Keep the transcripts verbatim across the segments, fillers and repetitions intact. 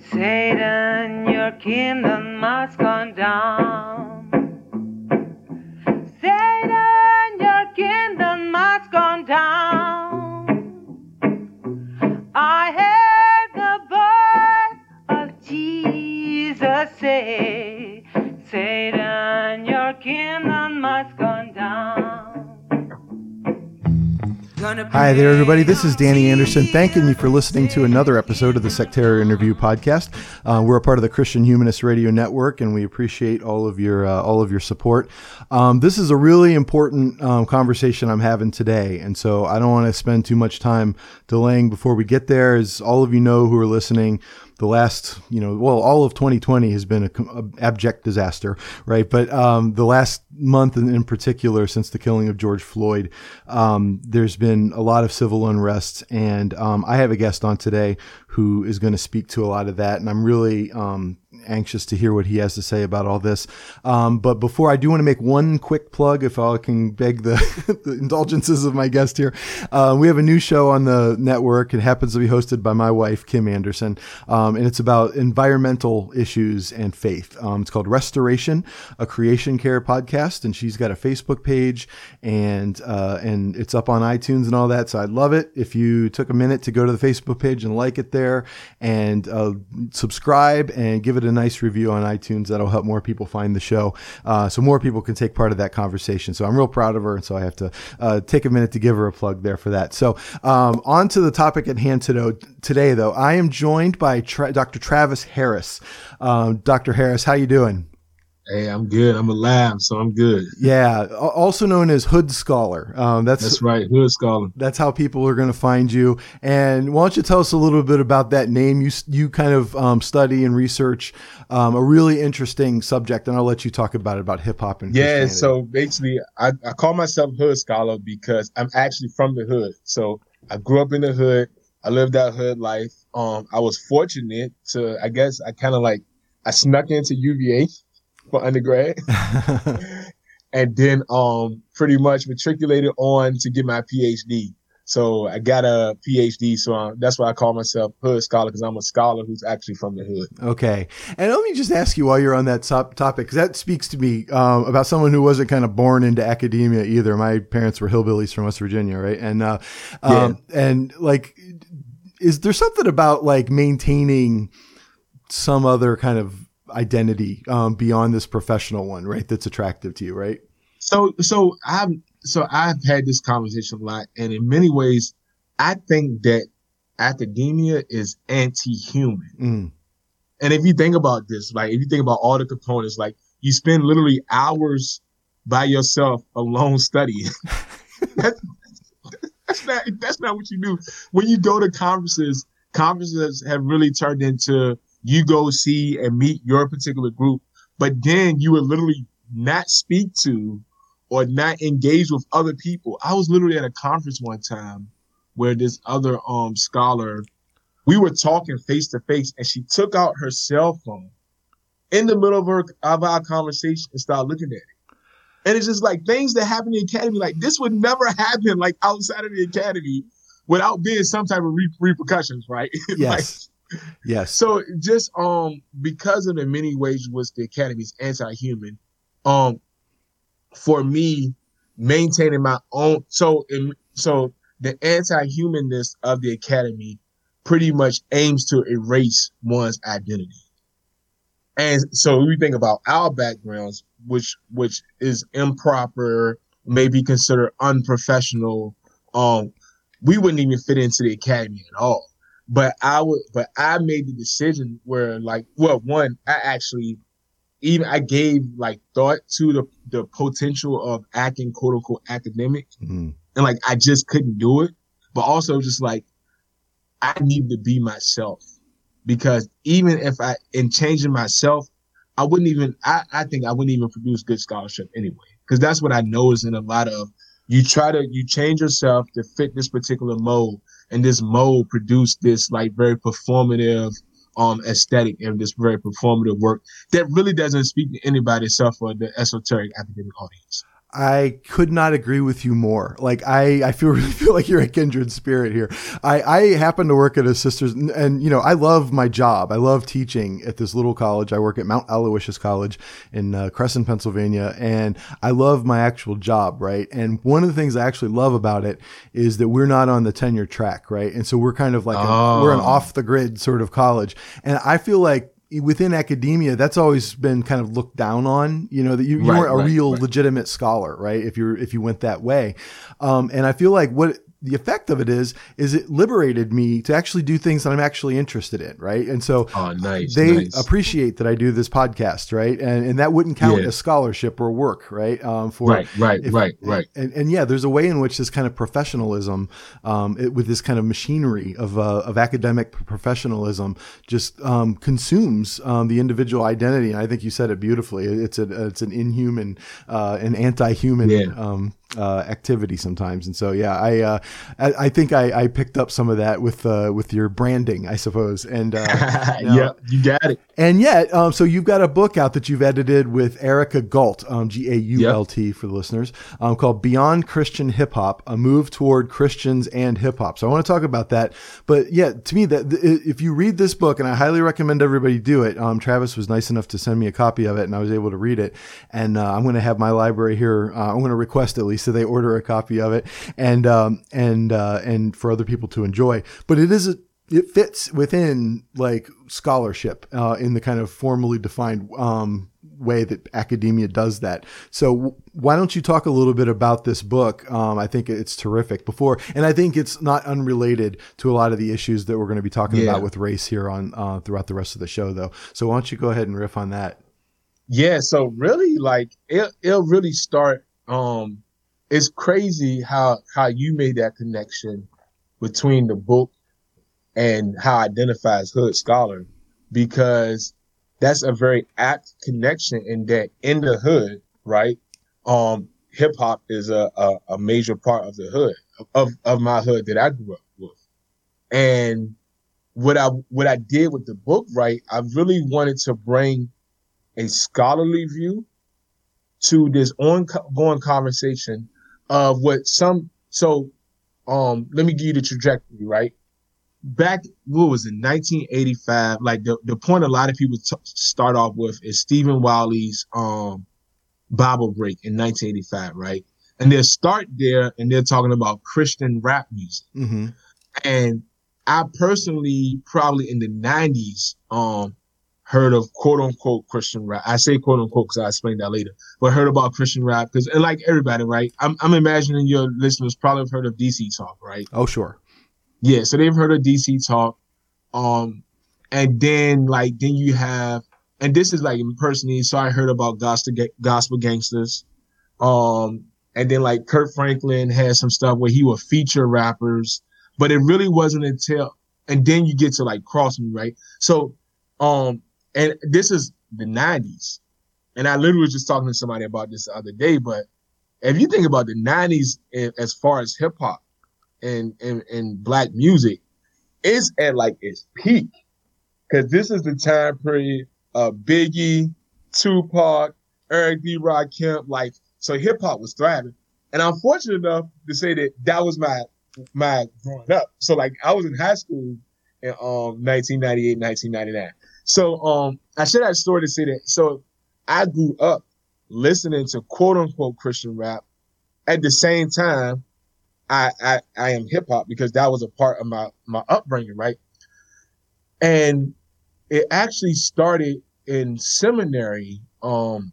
Satan, your kingdom must come down. Satan, your kingdom must come down. I heard the voice of Jesus say, Satan, your kingdom must come down. Hi there, everybody. This is Danny Anderson, thanking you for listening to another episode of the Sectarian Interview Podcast. Uh, we're a part of the Christian Humanist Radio Network, and we appreciate all of your uh, all of your support. Um, this is a really important um, conversation I'm having today, and so I don't want to spend too much time delaying before we get there. As all of you know who are listening, the last, you know, well, all of twenty twenty has been an abject disaster, right? But um, the last month in, in particular, since the killing of George Floyd, um, there's been a lot of civil unrest. And um, I have a guest on today who is going to speak to a lot of that. And I'm really um, anxious to hear what he has to say about all this. Um, but before I do want to make one quick plug, if I can beg the, the indulgences of my guest here. Uh, we have a new show on the network. It happens to be hosted by my wife, Kim Anderson. Um, and it's about environmental issues and faith. Um, it's called Restoration, a creation care podcast. And she's got a Facebook page, and, uh, and it's up on iTunes and all that. So I'd love it if you took a minute to go to the Facebook page and like it there, and uh, subscribe and give it a nice review on iTunes. That'll help more people find the show, uh, so more people can take part of that conversation. So I'm real proud of her, and so I have to uh, take a minute to give her a plug there for that. So um, on to the topic at hand today, though. I am joined by Tra- Doctor Travis Harris. Um, Doctor Harris, how you doing? Hey, I'm good. I'm alive, so I'm good. Yeah, also known as Hood Scholar. Um, that's, that's right, Hood Scholar. That's how people are going to find you. And why don't you tell us a little bit about that name? You you kind of um, study and research um, a really interesting subject, and I'll let you talk about it, about hip-hop and Christianity. Yeah, so basically, I, I call myself Hood Scholar because I'm actually from the hood. So I grew up in the hood. I lived that hood life. Um, I was fortunate to, I guess, I kind of like, I snuck into U V A for undergrad and then um pretty much matriculated on to get my P H D. So I got a P H D, so I'm, that's why I call myself Hood Scholar, because I'm a scholar who's actually from the hood. Okay. And let me just ask you while you're on that top topic, because that speaks to me um, about someone who wasn't kind of born into academia either. My parents were hillbillies from West Virginia, right? And uh, um, yeah. And like, is there something about like maintaining some other kind of identity um beyond this professional one, right, that's attractive to you, right? So so i've so i've had this conversation a lot, and in many ways I think that academia is anti-human. mm. And if you think about this, like if you think about all the components, like you spend literally hours by yourself alone studying. that's, that's not that's not what you do when you go to conferences. Conferences have really turned into, you go see and meet your particular group, but then you would literally not speak to or not engage with other people. I was literally at a conference one time where this other um scholar, we were talking face to face, and she took out her cell phone in the middle of, her, of our conversation and started looking at it. And it's just like things that happen in the academy, like this would never happen like outside of the academy without being some type of re- repercussions, right? Yes. like, Yes. So just um because of the many ways in which the academy is anti-human, um for me maintaining my own, so in, so the anti-humanness of the academy pretty much aims to erase one's identity. And so we think about our backgrounds, which which is improper, may be considered unprofessional. Um, we wouldn't even fit into the academy at all. But I would, but I made the decision where, like, well, one, I actually, even I gave like thought to the the potential of acting quote unquote academic, mm-hmm. and like I just couldn't do it. But also, just like I need to be myself, because even if I in changing myself, I wouldn't even. I I think I wouldn't even produce good scholarship anyway, because that's what I know is in a lot of. You try to you change yourself to fit this particular mold. And this mode produced this like very performative, um, aesthetic and this very performative work that really doesn't speak to anybody except for the esoteric academic audience. I could not agree with you more. Like I, I feel really feel like you're a kindred spirit here. I, I happen to work at a sister's and, and, you know, I love my job. I love teaching at this little college. I work at Mount Aloysius College in uh, Crescent, Pennsylvania. And I love my actual job. Right. And one of the things I actually love about it is that we're not on the tenure track. Right. And so we're kind of like, oh. a, we're an off the grid sort of college. And I feel like within academia, that's always been kind of looked down on, you know, that you, you right, weren't a right, real right. legitimate scholar, right? If you're, if you went that way. Um, and I feel like what the effect of it is, is it liberated me to actually do things that I'm actually interested in. Right. And so oh, nice, they nice. appreciate that I do this podcast. Right. And and that wouldn't count yeah. as scholarship or work. Right. Um, for right, right, if, right, right. And, and yeah, there's a way in which this kind of professionalism, um, it, with this kind of machinery of, uh, of academic professionalism just, um, consumes, um, the individual identity. And I think you said it beautifully. It's a, it's an inhuman, uh, an anti-human, yeah. um, uh, activity sometimes. And so, yeah, I, uh, I, I think I, I picked up some of that with, uh, with your branding, I suppose. And, uh, now, yeah, you got it. And yet, um, so you've got a book out that you've edited with Erica Galt, um, G A U L T yep. for the listeners, um, called Beyond Christian Hip Hop, A Move Toward Christians and Hip Hop. So I want to talk about that, but yeah, to me that th- if you read this book, and I highly recommend everybody do it. Um, Travis was nice enough to send me a copy of it and I was able to read it. And, uh, I'm going to have my library here. Uh, I'm going to request at least so they order a copy of it and, um, and, uh, and for other people to enjoy, but it is, a, it fits within like scholarship, uh, in the kind of formally defined, um, way that academia does that. So w- why don't you talk a little bit about this book? Um, I think it's terrific before, and I think it's not unrelated to a lot of the issues that we're going to be talking yeah. about with race here on, uh, throughout the rest of the show though. So why don't you go ahead and riff on that? Yeah. So really like it, it'll really start, um, it's crazy how, how you made that connection between the book and how I identify as Hood Scholar, because that's a very apt connection in that in the hood, right? Um, hip hop is a, a, a major part of the hood of, of my hood that I grew up with. And what I, what I did with the book, right? I really wanted to bring a scholarly view to this ongoing conversation of what some, so um, let me give you the trajectory, right? Back, what was it, nineteen eighty-five, like the, the point a lot of people t- start off with is Stephen Wiley's um, Bible break in nineteen eighty-five, right? And they'll start there and they're talking about Christian rap music. Mm-hmm. And I personally, probably in the nineties, um, heard of quote unquote Christian rap. I say quote unquote because I explain that later, but heard about Christian rap because, and like everybody, right? I'm, I'm imagining your listeners probably have heard of D C Talk, right? Oh, sure. Yeah. So they've heard of D C Talk. Um, and then like, then you have, and this is like personally, so I heard about gospel, gospel gangsters. Um, and then like Kirk Franklin had some stuff where he would feature rappers, but it really wasn't until, and then you get to like Cross Me, right? So, um, and this is the nineties. And I literally was just talking to somebody about this the other day. But if you think about the nineties as far as hip hop and, and, and black music, it's at like its peak. Because this is the time period of Biggie, Tupac, Eric B. Rakim. Like, so hip hop was thriving. And I'm fortunate enough to say that that was my, my growing up. So like I was in high school in um, nineteen ninety-eight, nineteen ninety-nine. So um, I share that story to say that. So I grew up listening to quote unquote Christian rap. At the same time, I I, I am hip hop because that was a part of my, my upbringing, right? And it actually started in seminary. Um,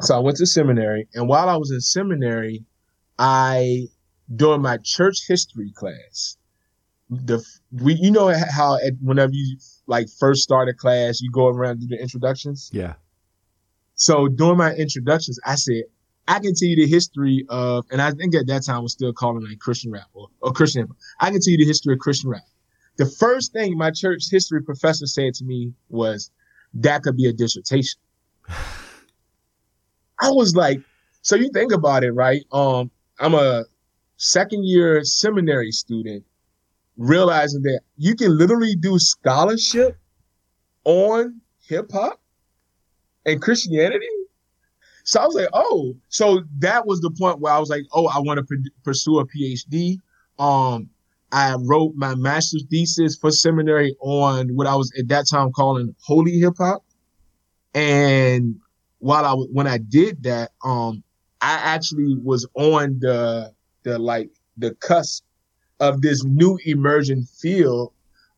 so I went to seminary, and while I was in seminary, I during my church history class, the we you know how at, whenever you like first start a class, you go around and do the introductions. Yeah. So during my introductions, I said, I can tell you the history of, and I think at that time I was still calling it like Christian rap or, or Christian rap. I can tell you the history of Christian rap. The first thing my church history professor said to me was, that could be a dissertation. I was like, so you think about it, right? Um, I'm a second year seminary student, realizing that you can literally do scholarship on hip hop and Christianity. So I was like, oh, so that was the point where I was like, oh, I want to pr- pursue a PhD. Um, I wrote my master's thesis for seminary on what I was at that time calling holy hip hop. And while I w- when I did that, um, I actually was on the the like the cusp of this new emerging field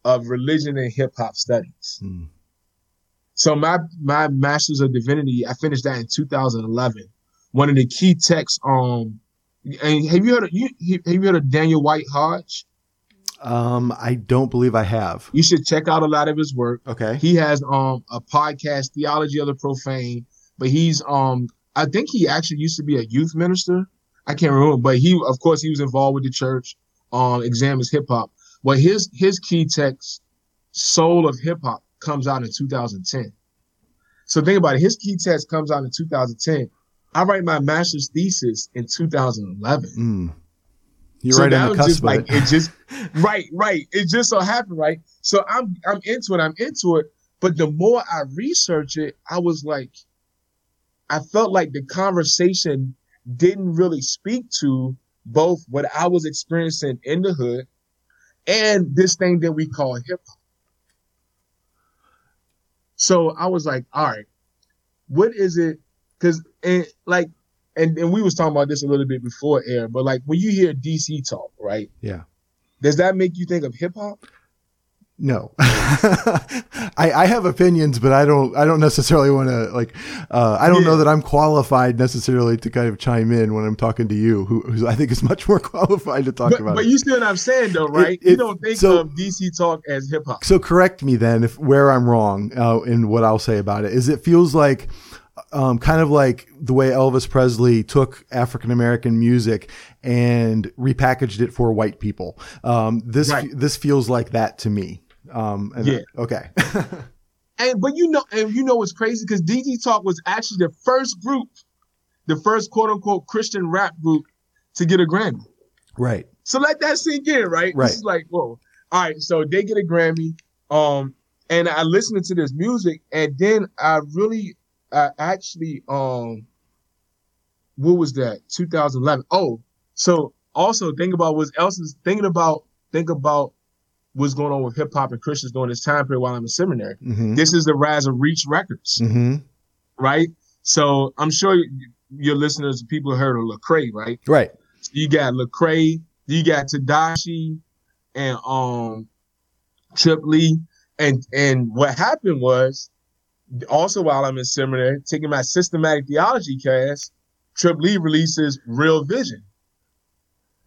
of religion and hip hop studies. Mm. So my my Master's of Divinity, I finished that in two thousand eleven. One of the key texts um and have you heard of you have you heard of Daniel White Hodge? Um, I don't believe I have. You should check out a lot of his work. Okay. He has um a podcast, Theology of the Profane, but he's um I think he actually used to be a youth minister. I can't remember, but he, of course, he was involved with the church. Um, examines hip hop. Well, his his key text, Soul of Hip Hop, comes out in two thousand ten. So think about it. His key text comes out in two thousand ten. I write my master's thesis in two thousand eleven. Mm. You're so right on the cusp just, of like, it. it just right, right. It just so happened, right? So I'm I'm into it. I'm into it. But the more I research it, I was like, I felt like the conversation didn't really speak to both what I was experiencing in the hood and this thing that we call hip hop. So I was like, all right, what is it? Because and like, and, and we was talking about this a little bit before air, but like when you hear D C Talk, right? Yeah. Does that make you think of hip hop? No, I, I have opinions, but I don't, I don't necessarily want to like, uh, I don't yeah. know that I'm qualified necessarily to kind of chime in when I'm talking to you, who, who I think is much more qualified to talk but, about but it. But you see what I'm saying though, right? It, it, you don't think so, of D C Talk as hip hop. So correct me then if where I'm wrong uh, in what I'll say about it is it feels like Um, kind of like the way Elvis Presley took African-American music and repackaged it for white people. Um, this right. this feels like that to me. Um, and yeah. I, okay. and but you know, and you know what's crazy? Because D D Talk was actually the first group, the first quote-unquote Christian rap group to get a Grammy. Right. So let that sink in, right? Right. It's like, whoa. All right, so they get a Grammy. Um, and I listened to this music, and then I really... I actually, um, what was that? two thousand eleven. Oh, so also think about what else is thinking about, think about what's going on with hip hop and Christians during this time period while I'm in seminary. Mm-hmm. This is the rise of Reach Records, mm-hmm. right? So I'm sure your listeners, people heard of Lecrae, right? Right. You got Lecrae, you got Tedashii and, um, Trip Lee. And, and what happened was, also, while I'm in seminary, taking my systematic theology class, Trip Lee releases Real Vision.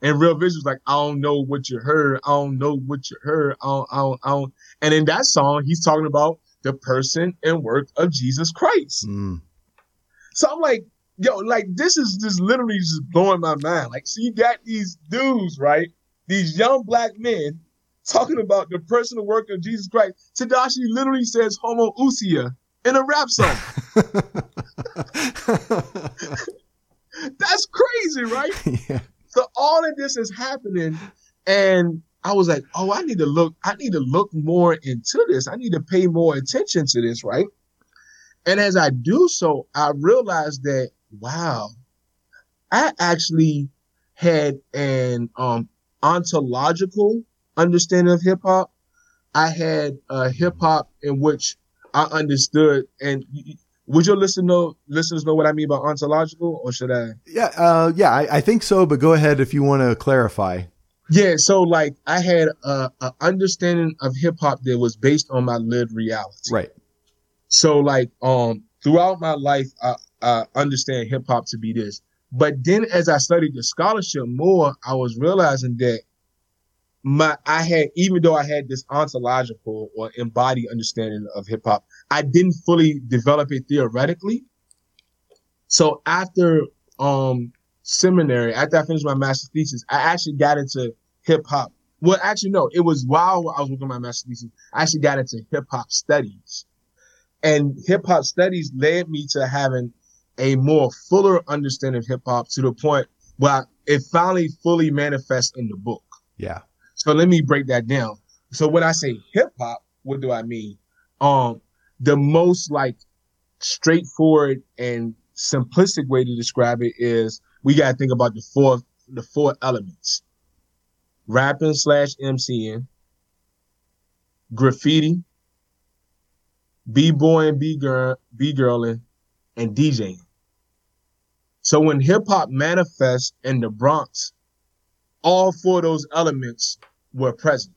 And Real Vision was like, I don't know what you heard. I don't know what you heard. I don't, I don't, I don't. And in that song, he's talking about the person and work of Jesus Christ. Mm. So I'm like, yo, like this is just literally just blowing my mind. Like, so you got these dudes, right? These young black men talking about the personal work of Jesus Christ. Tedashii literally says homoousia in a rap song. That's crazy, right? Yeah. So all of this is happening. And I was like, oh, I need to look, I need to look more into this. I need to pay more attention to this, right? And as I do so, I realized that, wow, I actually had an um, ontological understanding of hip hop. I had uh, hip hop in which I understood, and would your listener know, listeners know what I mean by ontological, or should I? Yeah, uh, yeah, I, I think so. But go ahead if you want to clarify. Yeah, so like I had a, a understanding of hip hop that was based on my lived reality. Right. So like um, throughout my life, I, I understand hip hop to be this. But then as I studied the scholarship more, I was realizing that My, I had, even though I had this ontological or embodied understanding of hip hop, I didn't fully develop it theoretically. So after um, seminary, after I finished my master's thesis, I actually got into hip hop. Well, actually, no, it was while I was working on my master's thesis, I actually got into hip hop studies. And hip hop studies led me to having a more fuller understanding of hip hop to the point where it finally fully manifests in the book. Yeah. So let me break that down. So when I say hip hop, what do I mean? Um, the most like straightforward and simplistic way to describe it is we got to think about the four, the four elements: rapping slash MCing, graffiti, b-boy and b-girl, b-girling, and DJing. So when hip hop manifests in the Bronx, all four of those elements were present.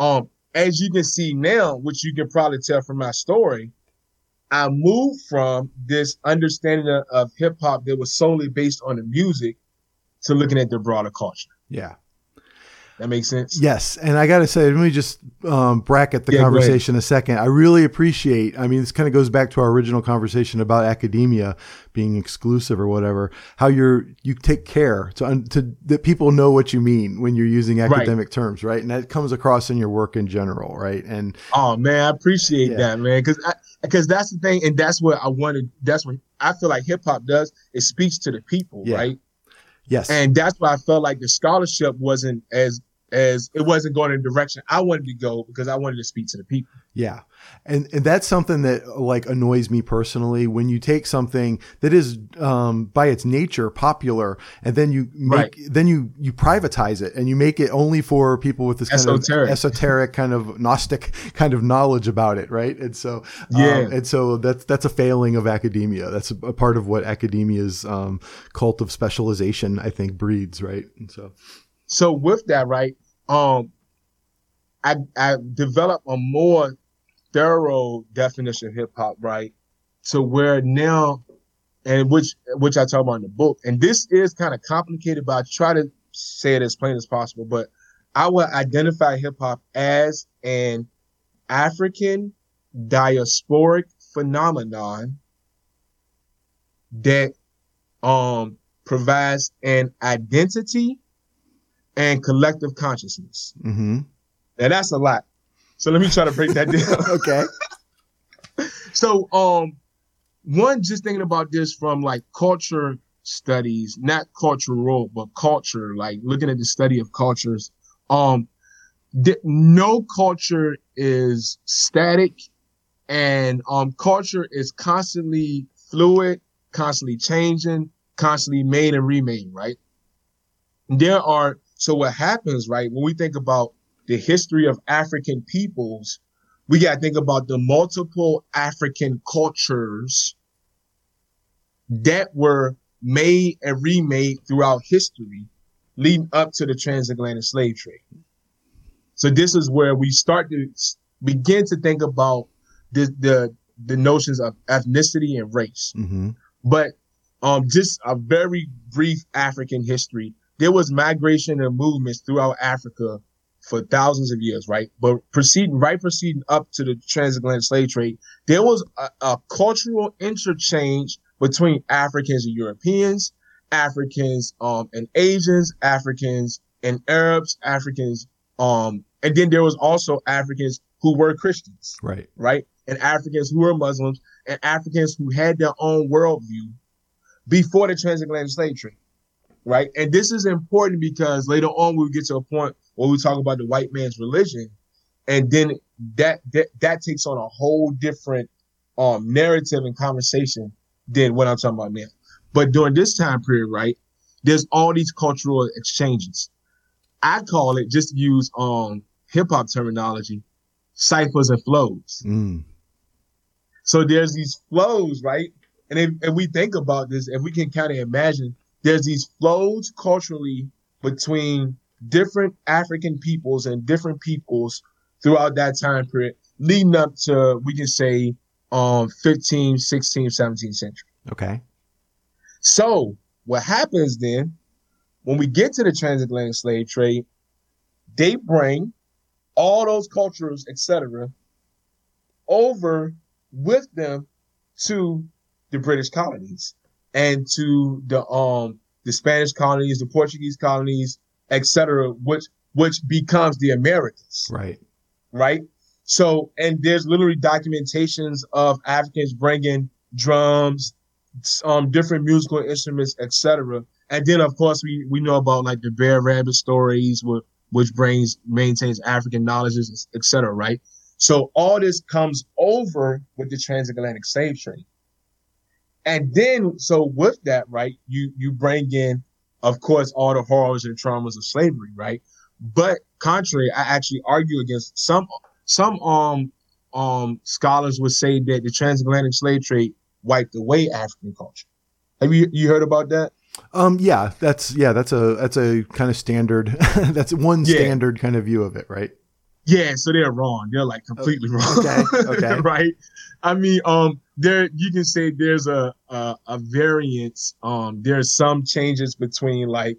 Um, as you can see now, which you can probably tell from my story, I moved from this understanding of, of hip hop that was solely based on the music to looking at the broader culture. Yeah. That makes sense. Yes. And I got to say, let me just um, bracket the yeah, conversation a second. I really appreciate, I mean, this kind of goes back to our original conversation about academia being exclusive or whatever, how you're, you take care to, to that people know what you mean when you're using academic right. terms. Right. And that comes across in your work in general. Right. And oh man, I appreciate yeah. that, man. Cause I, cause that's the thing. And that's what I wanted. That's what I feel like hip hop does. It speaks to the people. Yeah. Right. Yes. And that's why I felt like the scholarship wasn't as, as it wasn't going in the direction I wanted to go because I wanted to speak to the people. Yeah. And and that's something that like annoys me personally when you take something that is um, by its nature popular and then you make, right. then you, you privatize it and you make it only for people with this kind esoteric. of esoteric kind of Gnostic kind of knowledge about it. Right. And so, yeah. um, and so that's, that's a failing of academia. That's a, a part of what academia's um, cult of specialization, I think, breeds. Right. And so, so with that, right. Um, I, I developed a more thorough definition of hip hop, right? To where now, and which, which I talk about in the book, and this is kind of complicated, but I try to say it as plain as possible, but I will identify hip hop as an African diasporic phenomenon that, um, provides an identity and collective consciousness. Mm-hmm. Now that's a lot. So let me try to break that down. Okay. So, um, one, just thinking about this from like culture studies, not cultural, but culture, like looking at the study of cultures. Um, th- no culture is static and, um, culture is constantly fluid, constantly changing, constantly made and remade, right? There are, so what happens, right? When we think about the history of African peoples, we got to think about the multiple African cultures that were made and remade throughout history leading up to the transatlantic slave trade. So this is where we start to begin to think about the, the, the notions of ethnicity and race. Mm-hmm. But um, just a very brief African history. There was migration and movements throughout Africa for thousands of years, right? But proceeding, right proceeding up to the transatlantic slave trade, there was a, a cultural interchange between Africans and Europeans, Africans um, and Asians, Africans and Arabs, Africans, um, and then there was also Africans who were Christians, right? Right, and Africans who were Muslims, and Africans who had their own worldview before the transatlantic slave trade, right? And this is important because later on we'll get to a point when we talk about the white man's religion, and then that that, that takes on a whole different um, narrative and conversation than what I'm talking about now. But during this time period, right, there's all these cultural exchanges. I call it, just to use um, hip-hop terminology, ciphers and flows. Mm. So there's these flows, right? And if, if we think about this, if we can kind of imagine, there's these flows culturally between different African peoples and different peoples throughout that time period leading up to, we can say, um, fifteenth, sixteenth, seventeenth century. Okay. So what happens then, when we get to the transatlantic slave trade, they bring all those cultures, et cetera, over with them to the British colonies and to the, um, the Spanish colonies, the Portuguese colonies, et cetera, which, which becomes the Americas. Right. Right. So, and there's literally documentations of Africans bringing drums, um, different musical instruments, et cetera. And then, of course, we, we know about like the Bear Rabbit stories, which, which brings, maintains African knowledges, et cetera. Right. So all this comes over with the transatlantic slave trade. And then, so with that, right, you, you bring in, of course, all the horrors and traumas of slavery, right? But contrary, I actually argue against some, some, um, um, scholars would say that the transatlantic slave trade wiped away African culture. Have you, you heard about that? Um, yeah, that's, yeah, that's a, that's a kind of standard, that's one yeah. standard kind of view of it, right? Yeah. So they're wrong. They're like completely oh, wrong. Okay. okay. Right. I mean, um, there, you can say there's a, a, a variance. Um, there's some changes between, like,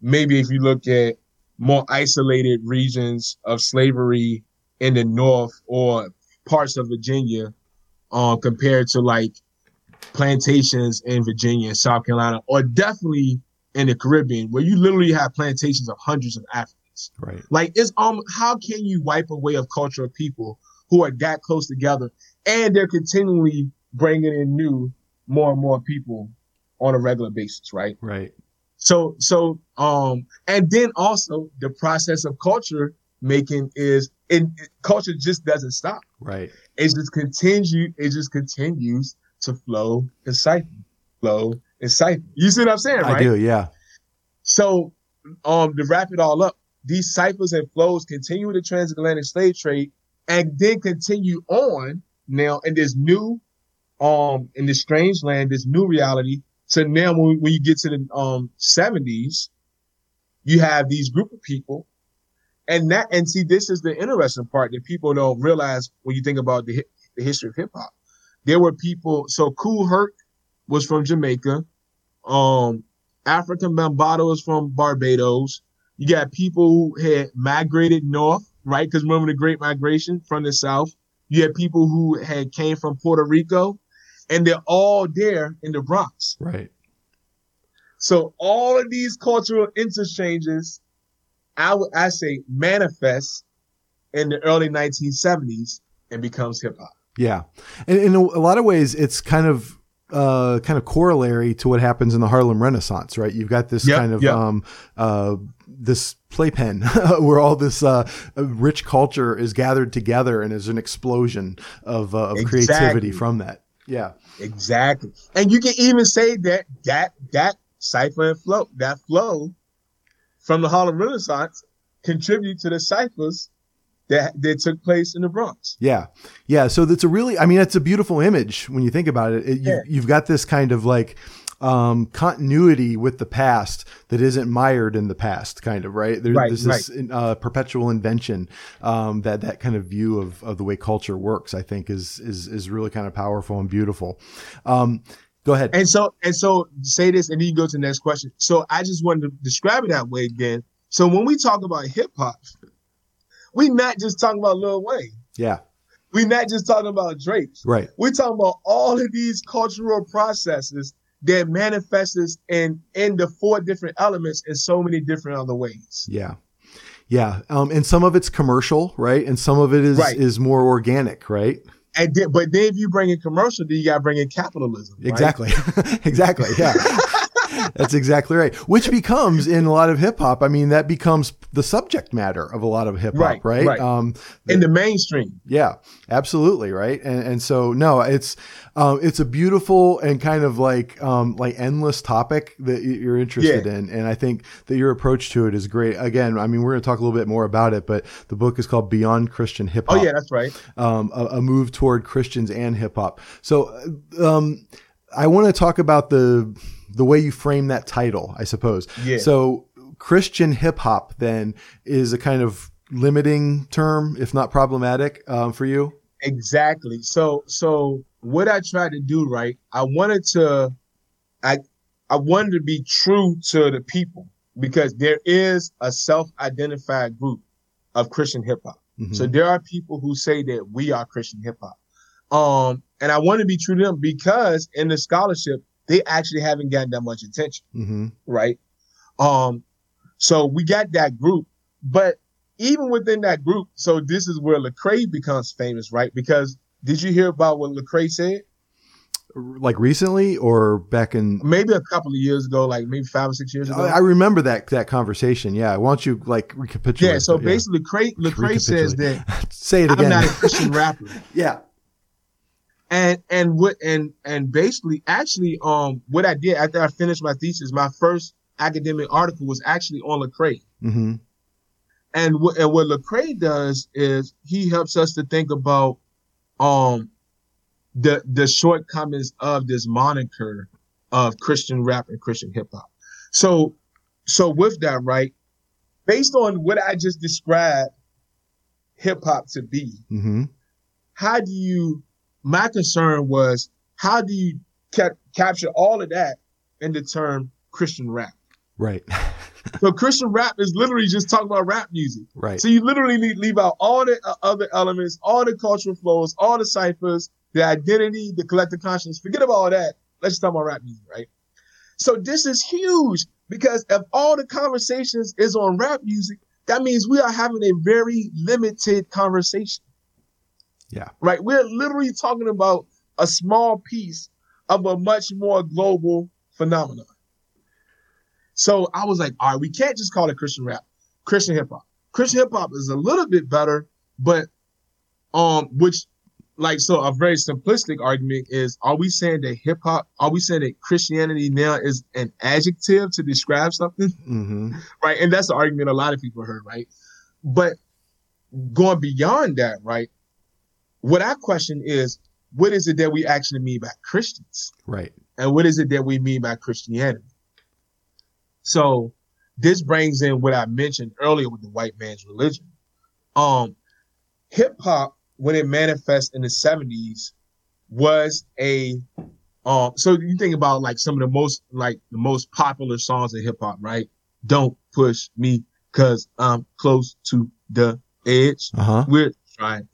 maybe if you look at more isolated regions of slavery in the North or parts of Virginia, um, compared to like plantations in Virginia and South Carolina, or definitely in the Caribbean, where you literally have plantations of hundreds of Africans. Right. Like, it's, um, how can you wipe away a culture of people who are that close together, and they're continually bringing in new, more and more people on a regular basis, right? Right. So, so, um, and then also the process of culture making is, and culture just doesn't stop. Right. It just continue. It just continues to flow and siphon, flow and siphon. You see what I'm saying, right? I do, yeah. So, um, to wrap it all up, these ciphers and flows continue the transatlantic slave trade, and then continue on now in this new, um, in this strange land, this new reality. So now when, when you get to the um, seventies, you have these group of people, and that, and see, this is the interesting part that people don't realize when you think about the, the history of hip hop. There were people, so Kool Herc was from Jamaica, um, African Bambaataa was from Barbados. You got people who had migrated north, right? Because remember the Great Migration from the South. You had people who had came from Puerto Rico, and they're all there in the Bronx. Right. So all of these cultural interchanges, I would I say, manifest in the early nineteen seventies and becomes hip hop. Yeah, and in a lot of ways, it's kind of uh, kind of corollary to what happens in the Harlem Renaissance, right? You've got this yep, kind of yep. um, uh, this playpen where all this uh, rich culture is gathered together, and is an explosion of, uh, of exactly. creativity from that. Yeah, exactly. And you can even say that that that cipher and flow, that flow from the Harlem Renaissance, contribute to the ciphers that that took place in the Bronx. Yeah. Yeah. So that's a really, I mean, it's a beautiful image when you think about it. it you, yeah. You've got this kind of like um, continuity with the past that isn't mired in the past, kind of, right? There's right, this right. is, uh, perpetual invention. Um, that, that kind of view of, of the way culture works, I think is, is, is really kind of powerful and beautiful. Um, go ahead. And so, and so say this, and then you go to the next question. So I just wanted to describe it that way again. So when we talk about hip hop, we're not just talking about Lil Wayne. Yeah. We're not just talking about Drake. Right. We're talking about all of these cultural processes that manifests in, in the four different elements in so many different other ways. Yeah. Yeah. Um, and some of it's commercial, right? And some of it is, right. is more organic, right? And then, but then if you bring in commercial, then you got to bring in capitalism. Right? Exactly. exactly. Yeah. That's exactly right. Which becomes in a lot of hip hop. I mean, that becomes the subject matter of a lot of hip hop, right? right? right. Um, the, in the mainstream. Yeah, absolutely. Right. And, and so, no, it's, um, it's a beautiful and kind of like, um, like endless topic that you're interested yeah. in. And I think that your approach to it is great. Again, I mean, we're going to talk a little bit more about it, but the book is called Beyond Christian Hip Hop. Oh yeah, that's right. Um, a, a move toward Christians and hip hop. So, um, I want to talk about the, the way you frame that title, I suppose. Yeah. So Christian hip hop then is a kind of limiting term, if not problematic, um, for you. Exactly. So, so what I tried to do, right? I wanted to, I, I wanted to be true to the people, because there is a self-identified group of Christian hip hop. Mm-hmm. So there are people who say that we are Christian hip hop. Um, and I want to be true to them, because in the scholarship, they actually haven't gotten that much attention, mm-hmm. right? Um, so we got that group, but even within that group, so this is where Lecrae becomes famous, right? Because did you hear about what Lecrae said? like recently or back in maybe a couple of years ago, like maybe five or six years ago. I remember that that conversation. Yeah, why don't you like recapitulate? Yeah, so basically, yeah. Lecrae says that say it again. I'm not a Christian rapper. Yeah, and and what and and basically, actually, um, what I did after I finished my thesis, my first academic article was actually on Lecrae. Mm-hmm. And what and what Lecrae does is he helps us to think about, um. The the shortcomings of this moniker of Christian rap and Christian hip hop. So so with that, right, based on what I just described hip hop to be, mm-hmm. how do you, my concern was, how do you cap- capture all of that in the term Christian rap? Right. So Christian rap is literally just talking about rap music. Right. So you literally need to leave out all the uh, other elements, all the cultural flows, all the ciphers, the identity, the collective consciousness, forget about all that. Let's just talk about rap music, right? So this is huge because if all the conversations is on rap music, that means we are having a very limited conversation. Yeah. Right? We're literally talking about a small piece of a much more global phenomenon. So I was like, all right, we can't just call it Christian rap, Christian hip hop. Christian hip hop is a little bit better, but um, which Like, so a very simplistic argument is, are we saying that hip hop, are we saying that Christianity now is an adjective to describe something? Mm-hmm. Right. And that's the argument a lot of people heard. Right. But going beyond that, right. What I question is, what is it that we actually mean by Christians? Right. And what is it that we mean by Christianity? So this brings in what I mentioned earlier with the white man's religion. Um, hip hop, when it manifests in the seventies, was a um so you think about like some of the most like the most popular songs in hip hop, right? Don't push me because I'm close to the edge. Uh-huh. We're trying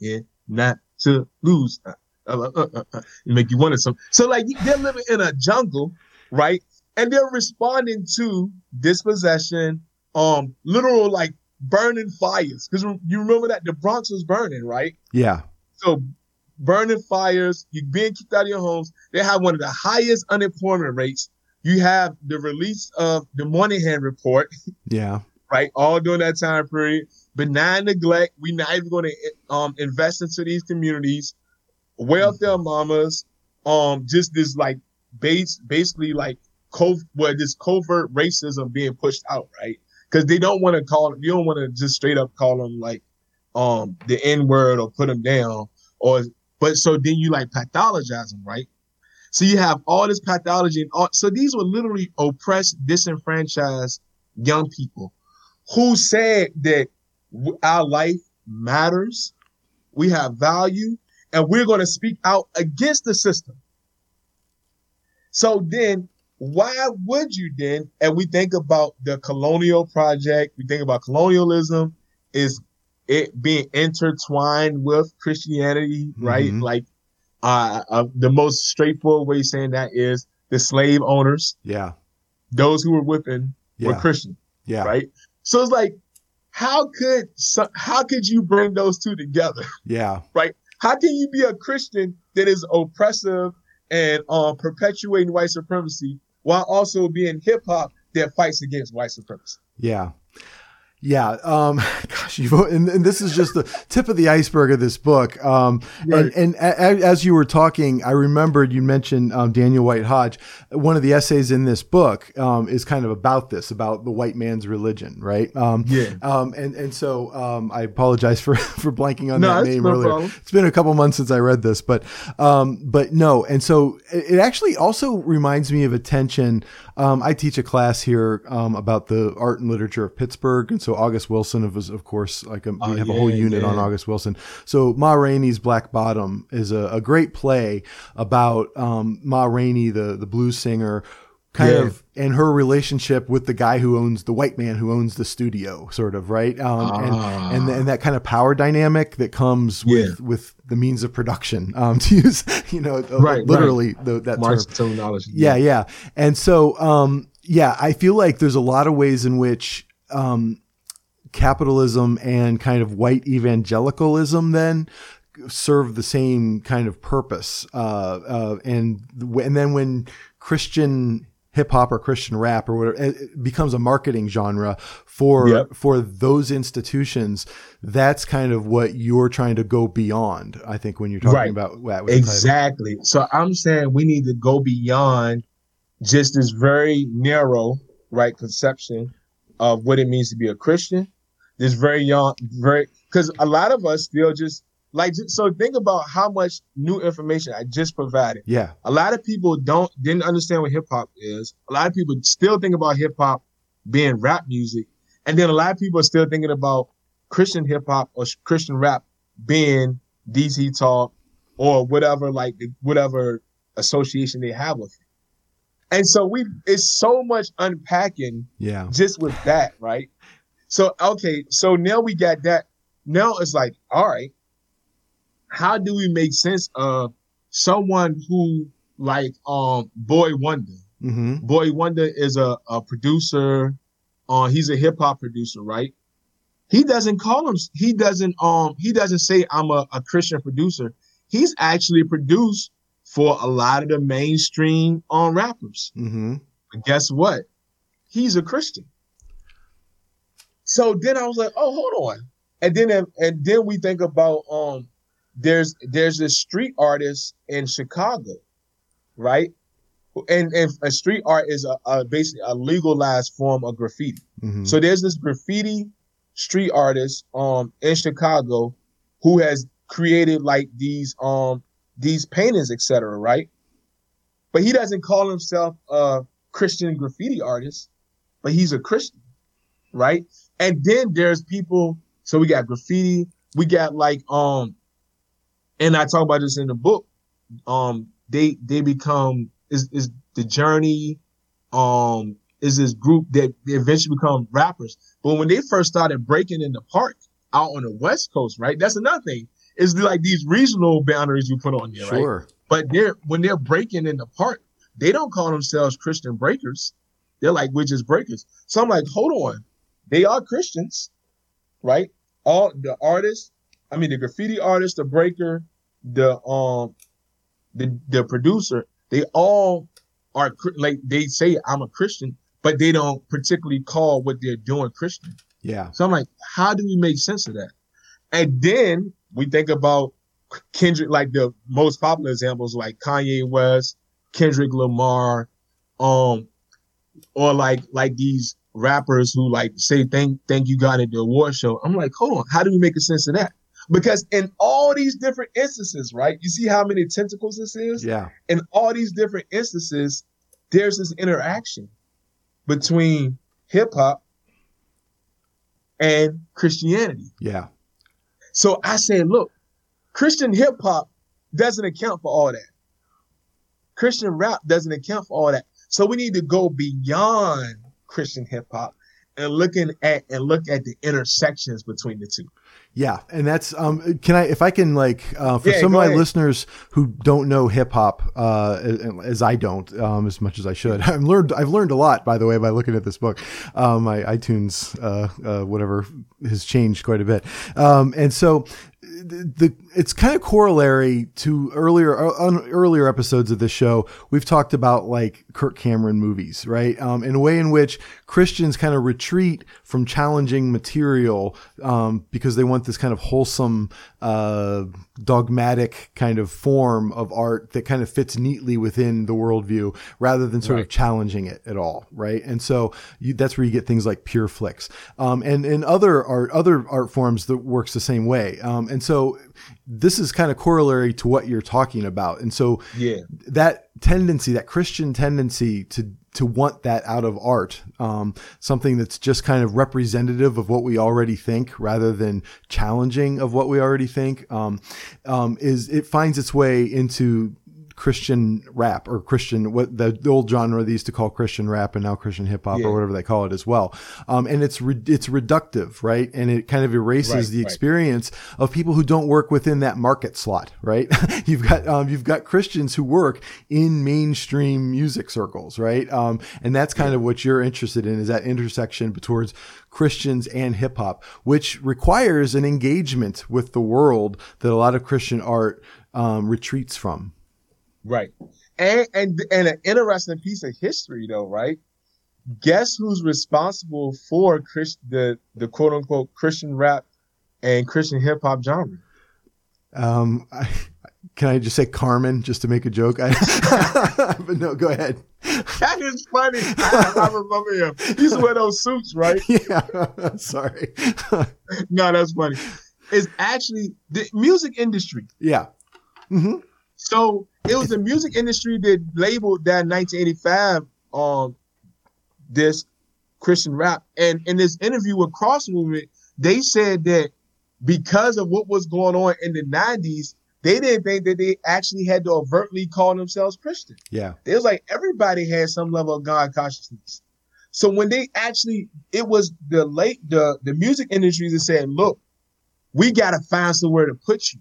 not to lose. Uh, uh, uh, uh, uh, make you wonder something. So like they're living in a jungle, right? And they're responding to dispossession, um, literal like burning fires, because you remember that the Bronx was burning, right? Yeah. So burning fires, you being kicked out of your homes. They have one of the highest unemployment rates. You have the release of the Moynihan Report. Yeah. Right. All during that time period. Benign neglect. We're not even going to um, invest into these communities. Welfare mm-hmm. mamas. Um, just this like base, basically like co- well, this covert racism being pushed out, right? Because they don't want to call, you don't want to just straight up call them like um, the N word or put them down, or but so then you like pathologize them, right? So you have all this pathology, and all, so these were literally oppressed, disenfranchised young people who said that our life matters, we have value, and we're going to speak out against the system. So then, why would you then, and we think about the colonial project, we think about colonialism, is it being intertwined with Christianity, mm-hmm. right? Like uh, uh, the most straightforward way of saying that is the slave owners. Yeah. Those who were whipping yeah. were Christian. Yeah. Right. So it's like, how could, how could you bring those two together? Yeah. Right. How can you be a Christian that is oppressive and uh, perpetuating white supremacy, while also being hip hop that fights against white supremacy? Yeah. Yeah. Um, gosh, you've, and, and this is just the tip of the iceberg of this book. Um, right. And, and a, as you were talking, I remembered you mentioned um, Daniel White Hodge. One of the essays in this book um, is kind of about this, about the white man's religion, right? Um, yeah. Um, and, and so um, I apologize for, for blanking on no, that name no earlier. Problem. It's been a couple months since I read this, but um, but no. And so it, it actually also reminds me of a tension. Um, I teach a class here um, about the art and literature of Pittsburgh, and so August Wilson of, of course, like a, oh, we have yeah, a whole unit yeah. on August Wilson. So Ma Rainey's Black Bottom is a, a great play about um, Ma Rainey, the, the blues singer, kind yeah. of, and her relationship with the guy who owns the white man who owns the studio, sort of, right? Um, ah. and, and, the, and that kind of power dynamic that comes with, yeah. with the means of production, um, to use, you know, right, literally right. The, that Mark's term. Terminology. Yeah, yeah. yeah. And so, um, yeah, I feel like there's a lot of ways in which, um, capitalism and kind of white evangelicalism then serve the same kind of purpose. Uh, uh, and and then when Christian hip hop or Christian rap or whatever, it becomes a marketing genre for, yep. for those institutions. That's kind of what you're trying to go beyond, I think, when you're talking right. about that. Exactly. So I'm saying we need to go beyond just this very narrow, right, conception of what it means to be a Christian. This very young, very, because a lot of us still just like, so think about how much new information I just provided. Yeah. A lot of people don't, didn't understand what hip hop is. A lot of people still think about hip hop being rap music. And then a lot of people are still thinking about Christian hip hop or Christian rap being D C Talk or whatever, like whatever association they have with it. And so we, it's so much unpacking yeah. just with that, right? So, okay, so now we got that. Now it's like, all right, how do we make sense of someone who like um Boy Wonder? Mm-hmm. Boy Wonder is a, a producer. Uh, he's a hip hop producer, right? He doesn't call him. He doesn't um he doesn't say I'm a, a Christian producer. He's actually produced for a lot of the mainstream um rappers. Mm-hmm. But guess what? He's a Christian. So then I was like, oh, hold on. And then and then we think about um. There's there's this street artist in Chicago, right? And and a street art is a, a basically a legalized form of graffiti. Mm-hmm. So there's this graffiti street artist um in Chicago who has created like these um these paintings, et cetera. Right? But he doesn't call himself a Christian graffiti artist, but he's a Christian, right? And then there's people. So we got graffiti. We got like um. And I talk about this in the book. Um, they they become is is the journey. Um, is this group that they eventually become rappers? But when they first started breaking in the park out on the West Coast, right? That's another thing. It's like these regional boundaries you put on there, sure. right? But they're when they're breaking in the park, they don't call themselves Christian breakers. They're like we're just breakers. So I'm like, hold on, they are Christians, right? All the artists. I mean, the graffiti artist, the breaker, the um, the the producer, they all are like they say I'm a Christian, but they don't particularly call what they're doing Christian. Yeah. So I'm like, how do we make sense of that? And then we think about Kendrick, like the most popular examples, like Kanye West, Kendrick Lamar, um, or like like these rappers who like say thank thank you God at the award show. I'm like, hold on, how do we make a sense of that? Because in all these different instances, right? You see how many tentacles this is? Yeah. In all these different instances, there's this interaction between hip hop and Christianity. Yeah. So I say, look, Christian hip hop doesn't account for all that. Christian rap doesn't account for all that. So we need to go beyond Christian hip hop and looking at and look at the intersections between the two. Yeah. And that's, um, can I, if I can like, uh, for yeah, some of my ahead. listeners who don't know hip hop, uh, as, as I don't, um, as much as I should, I've learned, I've learned a lot, by the way, by looking at this book. Um, my iTunes, uh, uh, whatever has changed quite a bit. Um, and so the, it's kind of corollary to earlier, on earlier episodes of this show, we've talked about like Kirk Cameron movies, right? Um, in a way in which Christians kind of retreat from challenging material, um, because they want this kind of wholesome, uh, dogmatic kind of form of art that kind of fits neatly within the worldview rather than sort right. of challenging it at all. Right. And so you, that's where you get things like pure flicks. Um, and, and other art, other art forms that works the same way. Um, and so this is kind of corollary to what you're talking about. And so yeah. that tendency, that Christian tendency to, to want that out of art, um, something that's just kind of representative of what we already think rather than challenging of what we already think, um, um, is it finds its way into Christian rap or Christian, what the, the old genre they used to call Christian rap and now Christian hip hop yeah. or whatever they call it as well. Um, and it's, re- it's reductive, right? And it kind of erases right, the right. experience of people who don't work within that market slot, right? You've got, um, you've got Christians who work in mainstream music circles, right? Um, and that's kind yeah. of what you're interested in, is that intersection between Christians and hip hop, which requires an engagement with the world that a lot of Christian art um, retreats from. Right. And, and and an interesting piece of history, though, right? Guess who's responsible for Christ, the, the quote unquote Christian rap and Christian hip hop genre? Um, I, can I just say Carmen just to make a joke? I, but no, go ahead. That is funny. I, I remember him. He used to wear those suits, right? Yeah. Sorry. No, that's funny. It's actually the music industry. Yeah. Mm-hmm. So it was the music industry that labeled that nineteen eighty-five um, this Christian rap. And in this interview with Cross Movement, they said that because of what was going on in the nineties, they didn't think that they actually had to overtly call themselves Christian. Yeah. It was like everybody had some level of God consciousness. So when they actually, it was the late, the, the music industry that said, look, we got to find somewhere to put you.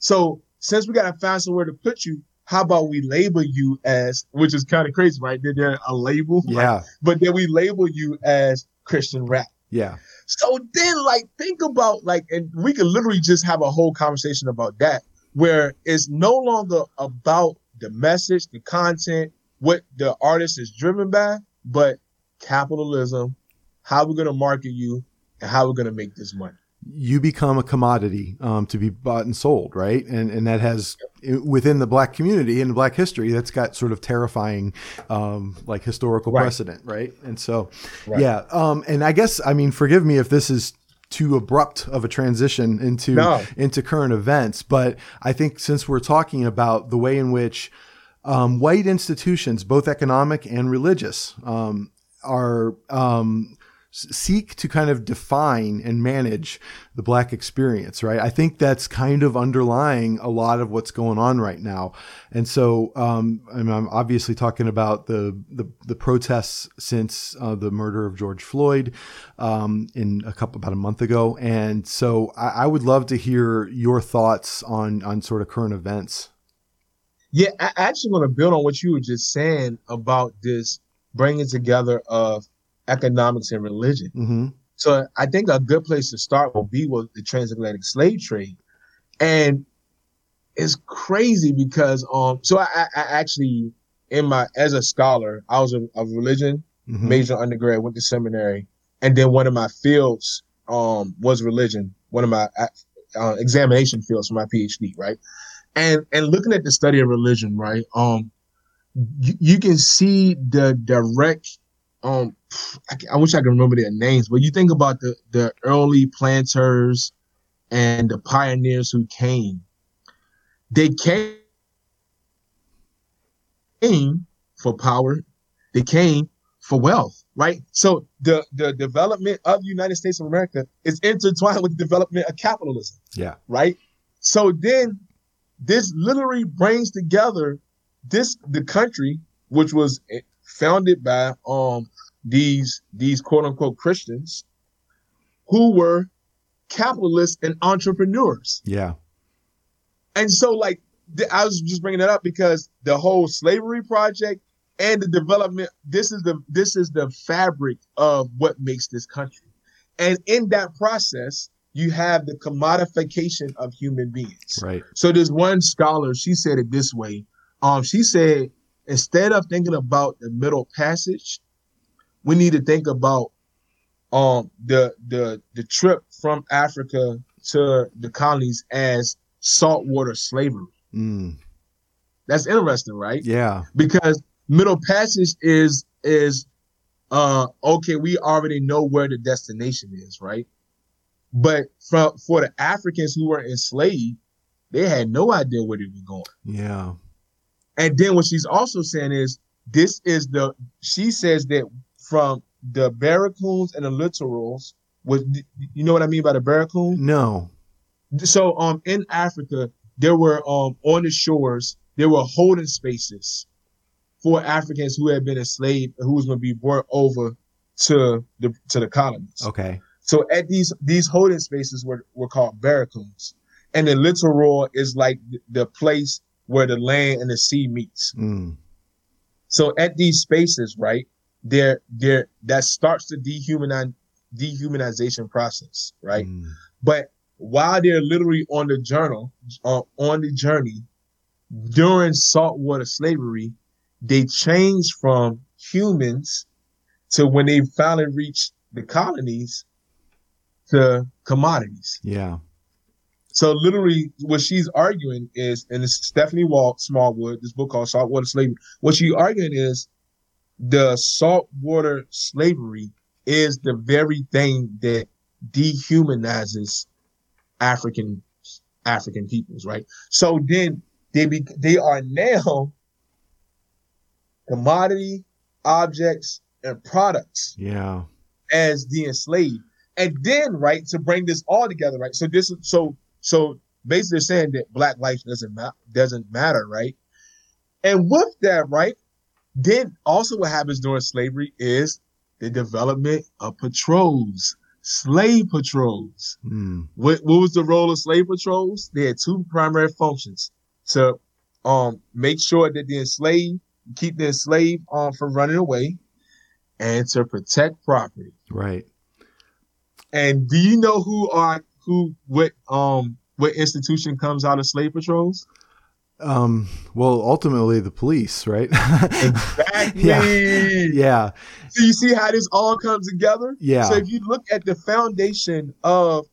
So since we got to find somewhere to put you, how about we label you as, which is kind of crazy, right? Then they're a label. Yeah. Right? But then we label you as Christian rap. Yeah. So then, like, think about, like, and we could literally just have a whole conversation about that, where it's no longer about the message, the content, what the artist is driven by, but capitalism, how we're going to market you, and how we're going to make this money. You become a commodity um, to be bought and sold, right? And and that has, within the black community and black history, that's got sort of terrifying, um, like historical right. precedent, right? And so, right. yeah. Um, and I guess, I mean, forgive me if this is too abrupt of a transition into no. into current events, but I think since we're talking about the way in which um, white institutions, both economic and religious, um, are um, seek to kind of define and manage the black experience, right? I think that's kind of underlying a lot of what's going on right now. And so um, I'm, I'm obviously talking about the the, the protests since uh, the murder of George Floyd um, in a couple, about a month ago. And so I, I would love to hear your thoughts on, on sort of current events. Yeah, I actually want to build on what you were just saying about this bringing together of economics and religion. Mm-hmm. So I think a good place to start will be with the transatlantic slave trade. And it's crazy because, um, so I, I actually, in my, as a scholar, I was a, a religion mm-hmm. major undergrad, went to seminary. And then one of my fields, um, was religion. One of my uh, examination fields for my PhD. Right. And, and looking at the study of religion, right. Um, you, you can see the direct, Um, I, I wish I could remember their names, but you think about the, the early planters and the pioneers who came. They came for power. They came for wealth, right? So the, the development of the United States of America is intertwined with the development of capitalism. Yeah. Right? So then this literally brings together this the country, which was founded by um these these quote unquote Christians who were capitalists and entrepreneurs. Yeah. And so like th- I was just bringing that up because the whole slavery project and the development, this is the this is the fabric of what makes this country. And in that process, you have the commodification of human beings. Right. So there's one scholar, she said it this way. Um, she said, instead of thinking about the middle passage, we need to think about um, the the the trip from Africa to the colonies as saltwater slavery. Mm. That's interesting, right? Yeah. Because middle passage is is uh, okay. We already know where the destination is, right? But for for the Africans who were enslaved, they had no idea where they were going. Yeah. And then what she's also saying is this is the, she says that from the barracoons and the littorals, was, you know what I mean by the barracoon? No. So um, in Africa, there were um on the shores, there were holding spaces for Africans who had been enslaved, who was going to be brought over to the to the colonies. Okay. So at these these holding spaces were, were called barracks, and the littoral is like the place where the land and the sea meets. Mm. So at these spaces, right, there there that starts the dehumanize, dehumanization process, right? Mm. But while they're literally on the journal, uh, on the journey, during saltwater slavery, they changed from humans to, when they finally reached the colonies, to commodities. Yeah. So literally what she's arguing is, and it's Stephanie Walt Smallwood, this book called Saltwater Slavery, what she's arguing is the saltwater slavery is the very thing that dehumanizes African African peoples, right? So then they be, they are now commodity objects and products, yeah, as the enslaved. And then, right, to bring this all together, right? So this, so so basically they're saying that Black life doesn't ma- doesn't matter, right? And with that, right, then also what happens during slavery is the development of patrols, slave patrols. Mm. What, what was the role of slave patrols? They had two primary functions: to um, make sure that the enslaved, keep the enslaved um, from running away, and to protect property. Right. And do you know who are who what um what institution comes out of slave patrols? Um, well, ultimately the police, right? Exactly. Yeah. Yeah. So you see how this all comes together? Yeah. So if you look at the foundation of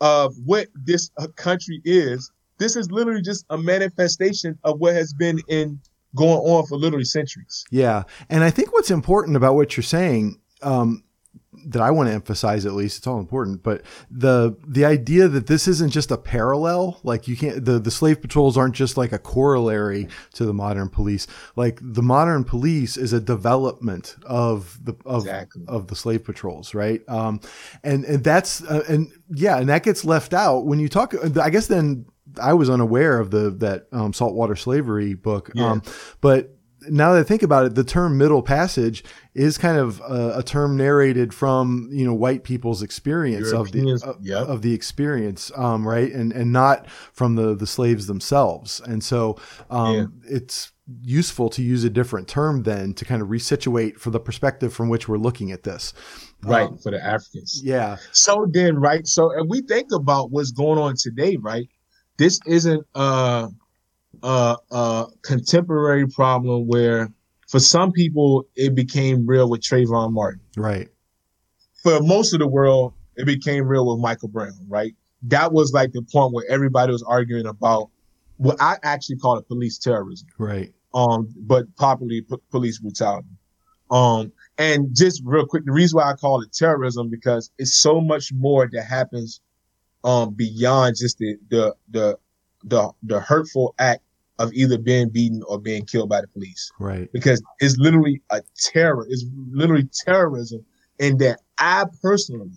of what this country is, this is literally just a manifestation of what has been in going on for literally centuries. Yeah. And I think what's important about what you're saying, um, that I want to emphasize, at least it's all important, but the, the idea that this isn't just a parallel, like you can't, the, the slave patrols aren't just like a corollary to the modern police. Like the modern police is a development of the, of, exactly. of the slave patrols. Right. Um, and, and that's, uh, and yeah, and that gets left out when you talk, I guess then I was unaware of the, that, um, Saltwater Slavery book. Yeah. Um, but now that I think about it, the term middle passage is kind of a, a term narrated from, you know, white people's experience Europeans, of the, yep. of the experience. Um, right. And, and not from the, the slaves themselves. And so, um, yeah. it's useful to use a different term then to kind of resituate for the perspective from which we're looking at this. Right. Um, for the Africans. Yeah. So then, right. So, and we think about what's going on today, right? This isn't, uh, a uh, uh, contemporary problem where for some people it became real with Trayvon Martin. Right. For most of the world, it became real with Michael Brown. Right. That was like the point where everybody was arguing about what I actually call it police terrorism. Right. Um, but popularly p- police brutality. Um, and just real quick, the reason why I call it terrorism, because it's so much more that happens um, beyond just the, the, the, the the hurtful act of either being beaten or being killed by the police. Right. Because it's literally a terror. It's literally terrorism in that I personally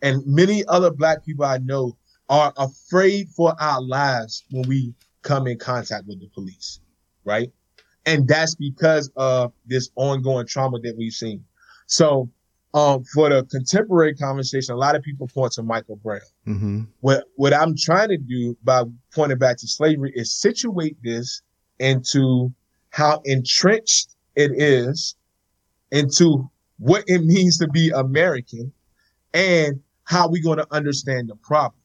and many other Black people I know are afraid for our lives when we come in contact with the police. Right. And that's because of this ongoing trauma that we've seen. So Um, for the contemporary conversation, a lot of people point to Michael Brown. Mm-hmm. What what I'm trying to do by pointing back to slavery is situate this into how entrenched it is, into what it means to be American, and how we're going to understand the problem.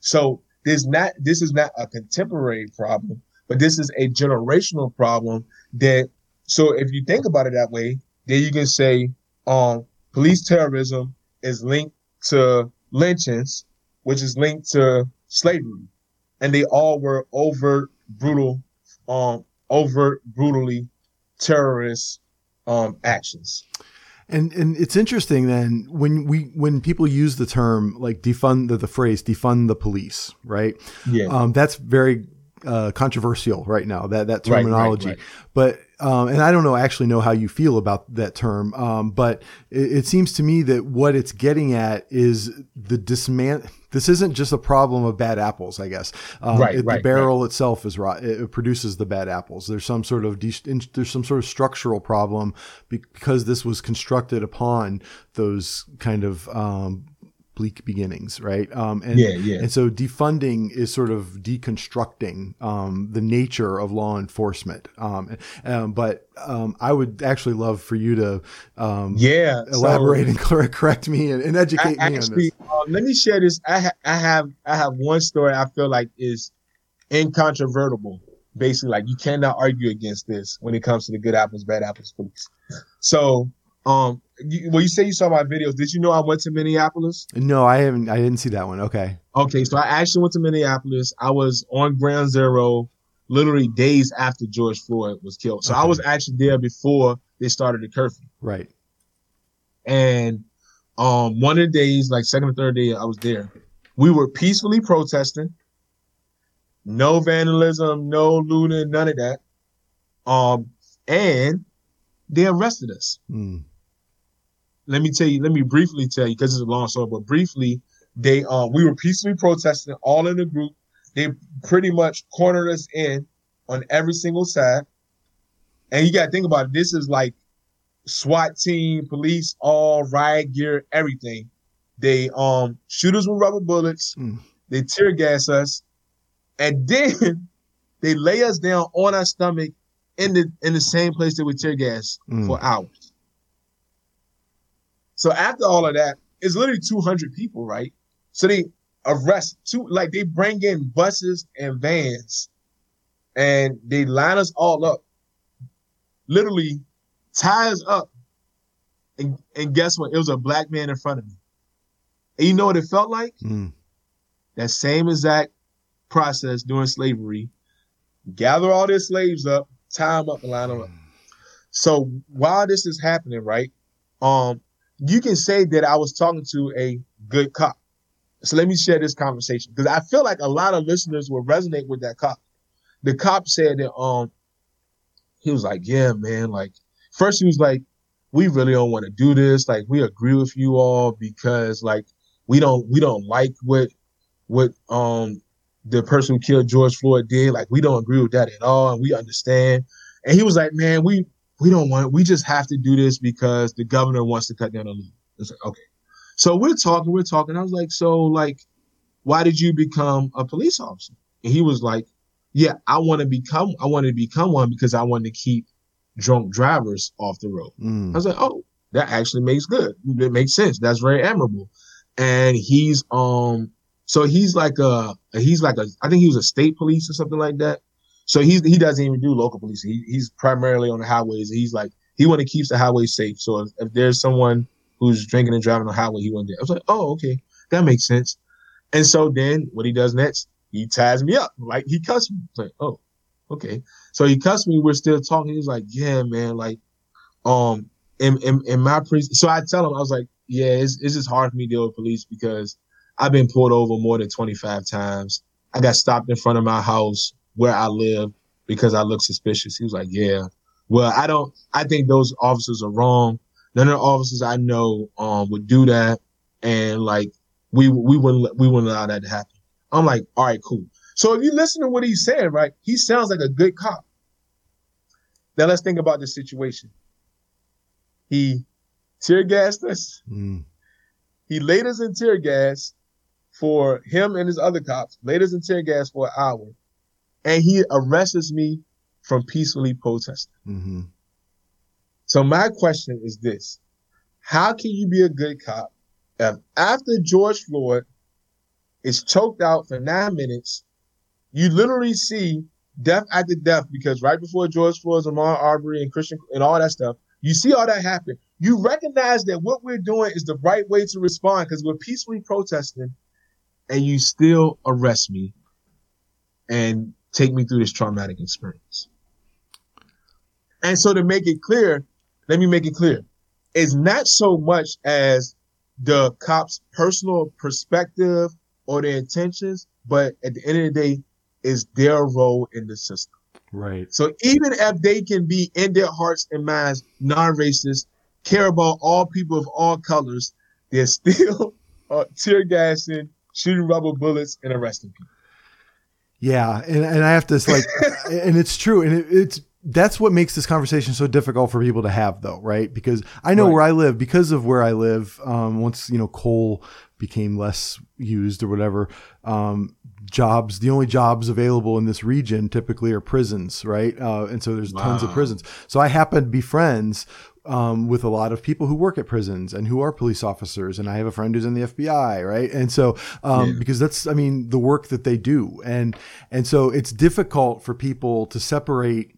So there's not this is not a contemporary problem, but this is a generational problem. That so if you think about it that way, then you can say, um. Police terrorism is linked to lynchings, which is linked to slavery, and they all were overt, brutal, um, overt, brutally terrorist um, actions. And and it's interesting then when we when people use the term like defund the, the phrase defund the police, right? Yeah, um, that's very uh, controversial right now, that, that terminology. Right, right, right. But, um, and I don't know, actually know how you feel about that term. Um, but it, it seems to me that what it's getting at is the dismant. This isn't just a problem of bad apples, I guess. Um, right, it, right, the barrel right. itself is rot. It produces the bad apples. There's some sort of de- there's some sort of structural problem because this was constructed upon those kind of um, bleak beginnings, right? Um, and, yeah, yeah. And so defunding is sort of deconstructing um, the nature of law enforcement. Um, um, but um, I would actually love for you to um, yeah, elaborate so, and correct me and, and educate I, me actually, on this. Um, let me share this. I, ha- I have I have one story I feel like is incontrovertible. Basically, like you cannot argue against this when it comes to the good apples, bad apples police. So. Um, you, well, you say you saw my videos. Did you know I went to Minneapolis? No, I haven't. I didn't see that one. Okay. Okay. So I actually went to Minneapolis. I was on Ground Zero literally days after George Floyd was killed. So okay. I was actually there before they started the curfew. Right. And, um, one of the days, like second or third day I was there, we were peacefully protesting. No vandalism, no looting, none of that. Um, and they arrested us. Mm. Let me tell you, let me briefly tell you, because it's a long story, but briefly, they uh, we were peacefully protesting all in a group. They pretty much cornered us in on every single side. And you got to think about it. This is like SWAT team, police, all riot gear, everything. They um shooters with rubber bullets. Mm. They tear gas us. And then they lay us down on our stomach in the in the same place that we tear gas mm. for hours. So after all of that, it's literally two hundred people, right? So they arrest two, like they bring in buses and vans and they line us all up, literally tie us up. And, and guess what? It was a black man in front of me. And you know what it felt like? Mm. That same exact process during slavery. Gather all their slaves up, tie them up and line them up. So while this is happening, right? Um, You can say that I was talking to a good cop. So let me share this conversation because I feel like a lot of listeners will resonate with that cop. The cop said that um, he was like, yeah, man, like first he was like, we really don't want to do this. Like we agree with you all because like we don't we don't like what what um the person who killed George Floyd did. Like we don't agree with that at all. And we understand. And he was like, man, we. We don't want it. We just have to do this because the governor wants to cut down on leave. It's like, okay. So we're talking, we're talking. I was like, so like, why did you become a police officer? And he was like, yeah, I want to become, I wanted to become one because I wanted to keep drunk drivers off the road. Mm. I was like, oh, that actually makes good. It makes sense. That's very admirable. And he's, um, so he's like a, he's like a, I think he was a state police or something like that. So he's, he doesn't even do local policing. He, he's primarily on the highways. He's like, he want to keep the highway safe. So if, if there's someone who's drinking and driving on the highway, he wouldn't do it. I was like, oh, okay. That makes sense. And so then what he does next, he ties me up. Like he cussed me. I was like, oh, okay. So he cussed me. We're still talking. He's like, yeah, man. Like, um, in, in, in my precinct. So I tell him, I was like, yeah, it's, it's just hard for me to deal with police because I've been pulled over more than twenty-five times. I got stopped in front of my house where I live because I look suspicious. He was like, yeah, well, I don't, I think those officers are wrong. None of the officers I know, um, would do that. And like, we, we wouldn't, we wouldn't allow that to happen. I'm like, all right, cool. So if you listen to what he said, right, he sounds like a good cop. Now let's think about this situation. He tear gassed us. Mm. He laid us in tear gas for him and his other cops, laid us in tear gas for an hour. And he arrests me from peacefully protesting. Mm-hmm. So my question is this. How can you be a good cop if after George Floyd is choked out for nine minutes, you literally see death after death because right before George Floyd's Ahmaud Arbery and Christian and all that stuff, you see all that happen. You recognize that what we're doing is the right way to respond because we're peacefully protesting and you still arrest me and take me through this traumatic experience. And so to make it clear, let me make it clear. It's not so much as the cop's personal perspective or their intentions, but at the end of the day, is their role in the system. Right. So even if they can be in their hearts and minds non-racist, care about all people of all colors, they're still uh, tear gassing, shooting rubber bullets, and arresting people. Yeah, and, and I have to like, and it's true, and it, it's that's what makes this conversation so difficult for people to have, though, right? Because I know right. where I live, because of where I live. Um, once you know, coal became less used or whatever. Um, jobs, the only jobs available in this region typically are prisons, right? Uh, and so there's wow. tons of prisons. So I happen to be friends um, with a lot of people who work at prisons and who are police officers. And I have a friend who's in the F B I, right? And so, um, yeah. because that's, I mean, the work that they do. And, and so it's difficult for people to separate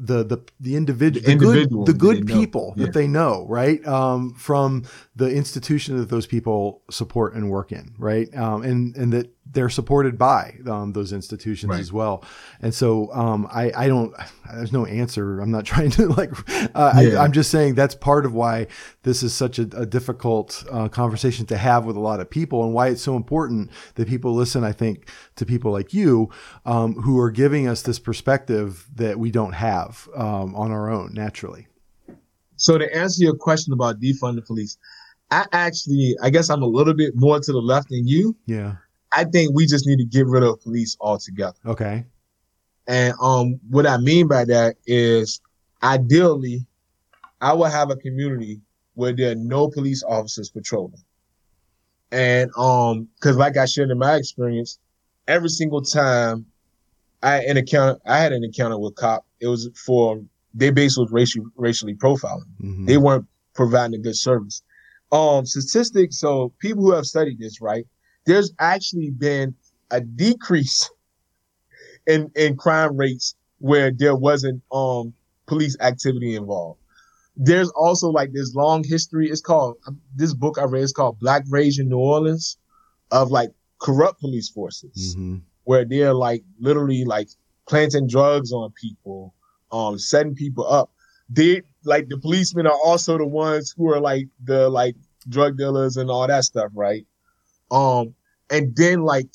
the, the, the individual, the, the good, the good people yeah. that they know, right. Um, from the institution that those people support and work in. Right. Um, and, and that they're supported by, um, those institutions right. as well. And so, um, I, I don't, there's no answer. I'm not trying to like, uh, yeah. I, I'm just saying that's part of why this is such a, a difficult uh, conversation to have with a lot of people and why it's so important that people listen, I think, to people like you, um, who are giving us this perspective that we don't have, um, on our own naturally. So to answer your question about defund the police, I actually, I guess I'm a little bit more to the left than you. Yeah. I think we just need to get rid of police altogether. Okay. And um, what I mean by that is, ideally, I would have a community where there are no police officers patrolling. And um, because like I shared in my experience, every single time I an encounter, I had an encounter with a cop, it was for, their base was racially, racially profiling. Mm-hmm. They weren't providing a good service. Um, statistics, so people who have studied this, right? There's actually been a decrease in in crime rates where there wasn't um police activity involved. There's also like this long history. It's called, this book I read is called Black Rage in New Orleans, of like corrupt police forces mm-hmm. where they're like literally like planting drugs on people, um setting people up. They like the policemen are also the ones who are like the like drug dealers and all that stuff, right? Um. And then, like,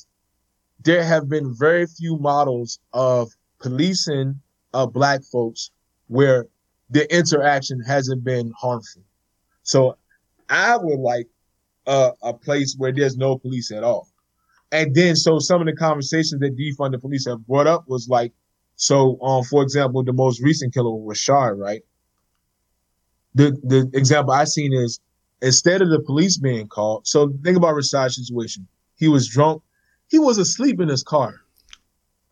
there have been very few models of policing of black folks where the interaction hasn't been harmful. So I would like uh, a place where there's no police at all. And then, so some of the conversations that defund the police have brought up was like, so, um, for example, the most recent killer was Rashard, right? The the example I've seen is, instead of the police being called, so think about Rashad's situation. He was drunk. He was asleep in his car.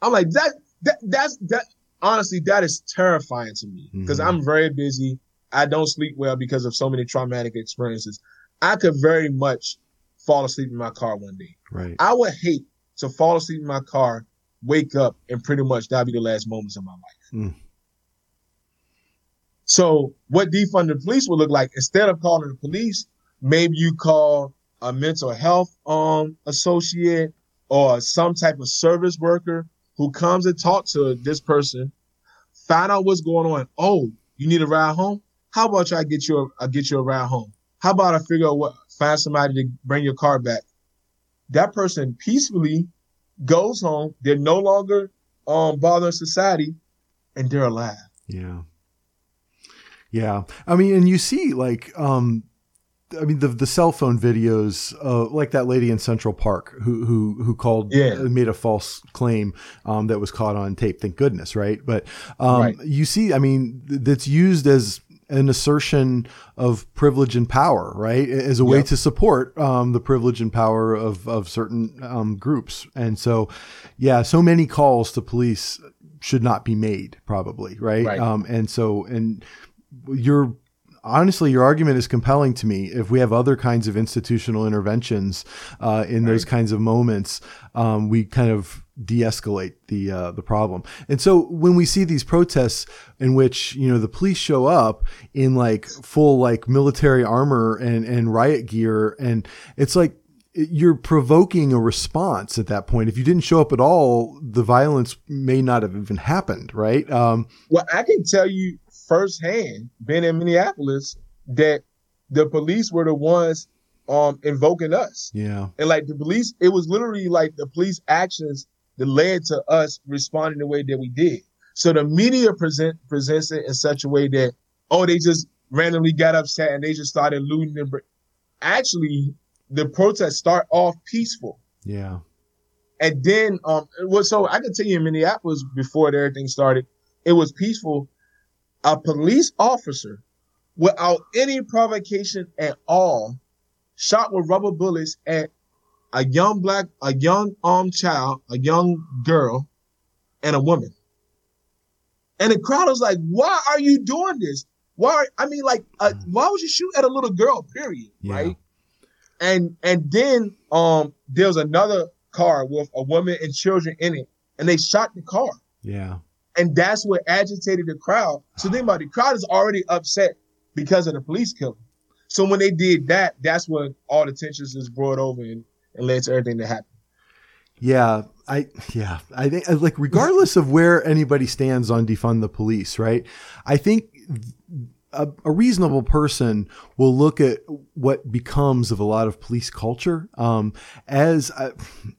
I'm like, that, that, that's, that, honestly, that is terrifying to me because mm-hmm. I'm very busy. I don't sleep well because of so many traumatic experiences. I could very much fall asleep in my car one day. Right. I would hate to fall asleep in my car, wake up, and pretty much that'd be the last moments of my life. Mm. So what defunded police would look like, instead of calling the police, maybe you call a mental health um associate or some type of service worker who comes and talks to this person, find out what's going on. Oh, you need a ride home? How about I get you a, I get you a ride home? How about I figure out what, find somebody to bring your car back? That person peacefully goes home. They're no longer um, bothering society, and they're alive. Yeah. Yeah. I mean, and you see like, um, I mean, the, the cell phone videos, uh, like that lady in Central Park who, who, who called, yeah. uh, made a false claim, um, that was caught on tape. Thank goodness. Right. But, um, right. you see, I mean, th- that's used as an assertion of privilege and power, right. As a way yep. to support, um, the privilege and power of, of certain, um, groups. And so, yeah, so many calls to police should not be made probably. Right. right. Um, and so, and, Your honestly, your argument is compelling to me. If we have other kinds of institutional interventions uh, in right. those kinds of moments, um, we kind of de-escalate the uh, the problem. And so when we see these protests in which, you know, the police show up in like full like military armor and and riot gear, and it's like you're provoking a response at that point. If you didn't show up at all, the violence may not have even happened, right? Um, well, I can tell you firsthand, been in Minneapolis, that the police were the ones um invoking us. Yeah. And like the police, it was literally like the police actions that led to us responding the way that we did. So the media present, presents it in such a way that, oh, they just randomly got upset and they just started looting them. Actually, the protests start off peaceful. Yeah. And then, um, well, so I can tell you in Minneapolis, before everything started, it was peaceful. A police officer, without any provocation at all, shot with rubber bullets at a young black, a young armed child, a young girl, and a woman. And the crowd was like, why are you doing this? Why? Are, I mean, like, uh, why would you shoot at a little girl, period, yeah. right? And and then um, there was another car with a woman and children in it, and they shot the car. Yeah. And that's what agitated the crowd. So think about it, the crowd is already upset because of the police killing. So when they did that, that's when all the tensions was brought over and, and led to everything that happened. Yeah, I yeah, I think like regardless of where anybody stands on defund the police, right? I think a, a reasonable person will look at what becomes of a lot of police culture. Um, as uh,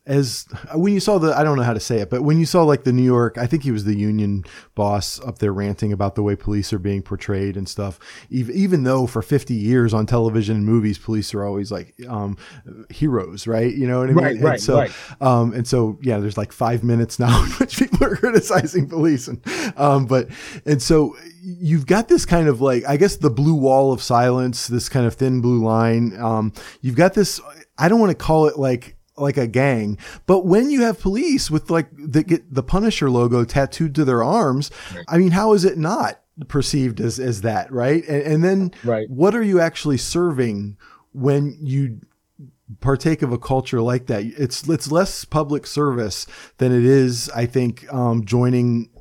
as when you saw the, I don't know how to say it, but when you saw like the New York, I think he was the union boss up there ranting about the way police are being portrayed and stuff. Even, even though for fifty years on television and movies, police are always like um, heroes, right? You know what I mean? Right, and right, so, right. Um, and so, yeah, there's like five minutes now in which people are criticizing police. And, um, but, and so you've got this kind of like, I guess the blue wall of silence, this kind of thin blue line. Um, you've got this, I don't want to call it like, like a gang, but when you have police with like the, get the Punisher logo tattooed to their arms, right. I mean, how is it not perceived as, as that? Right. And, and then right. What are you actually serving when you partake of a culture like that? It's, it's less public service than it is, I think, um, joining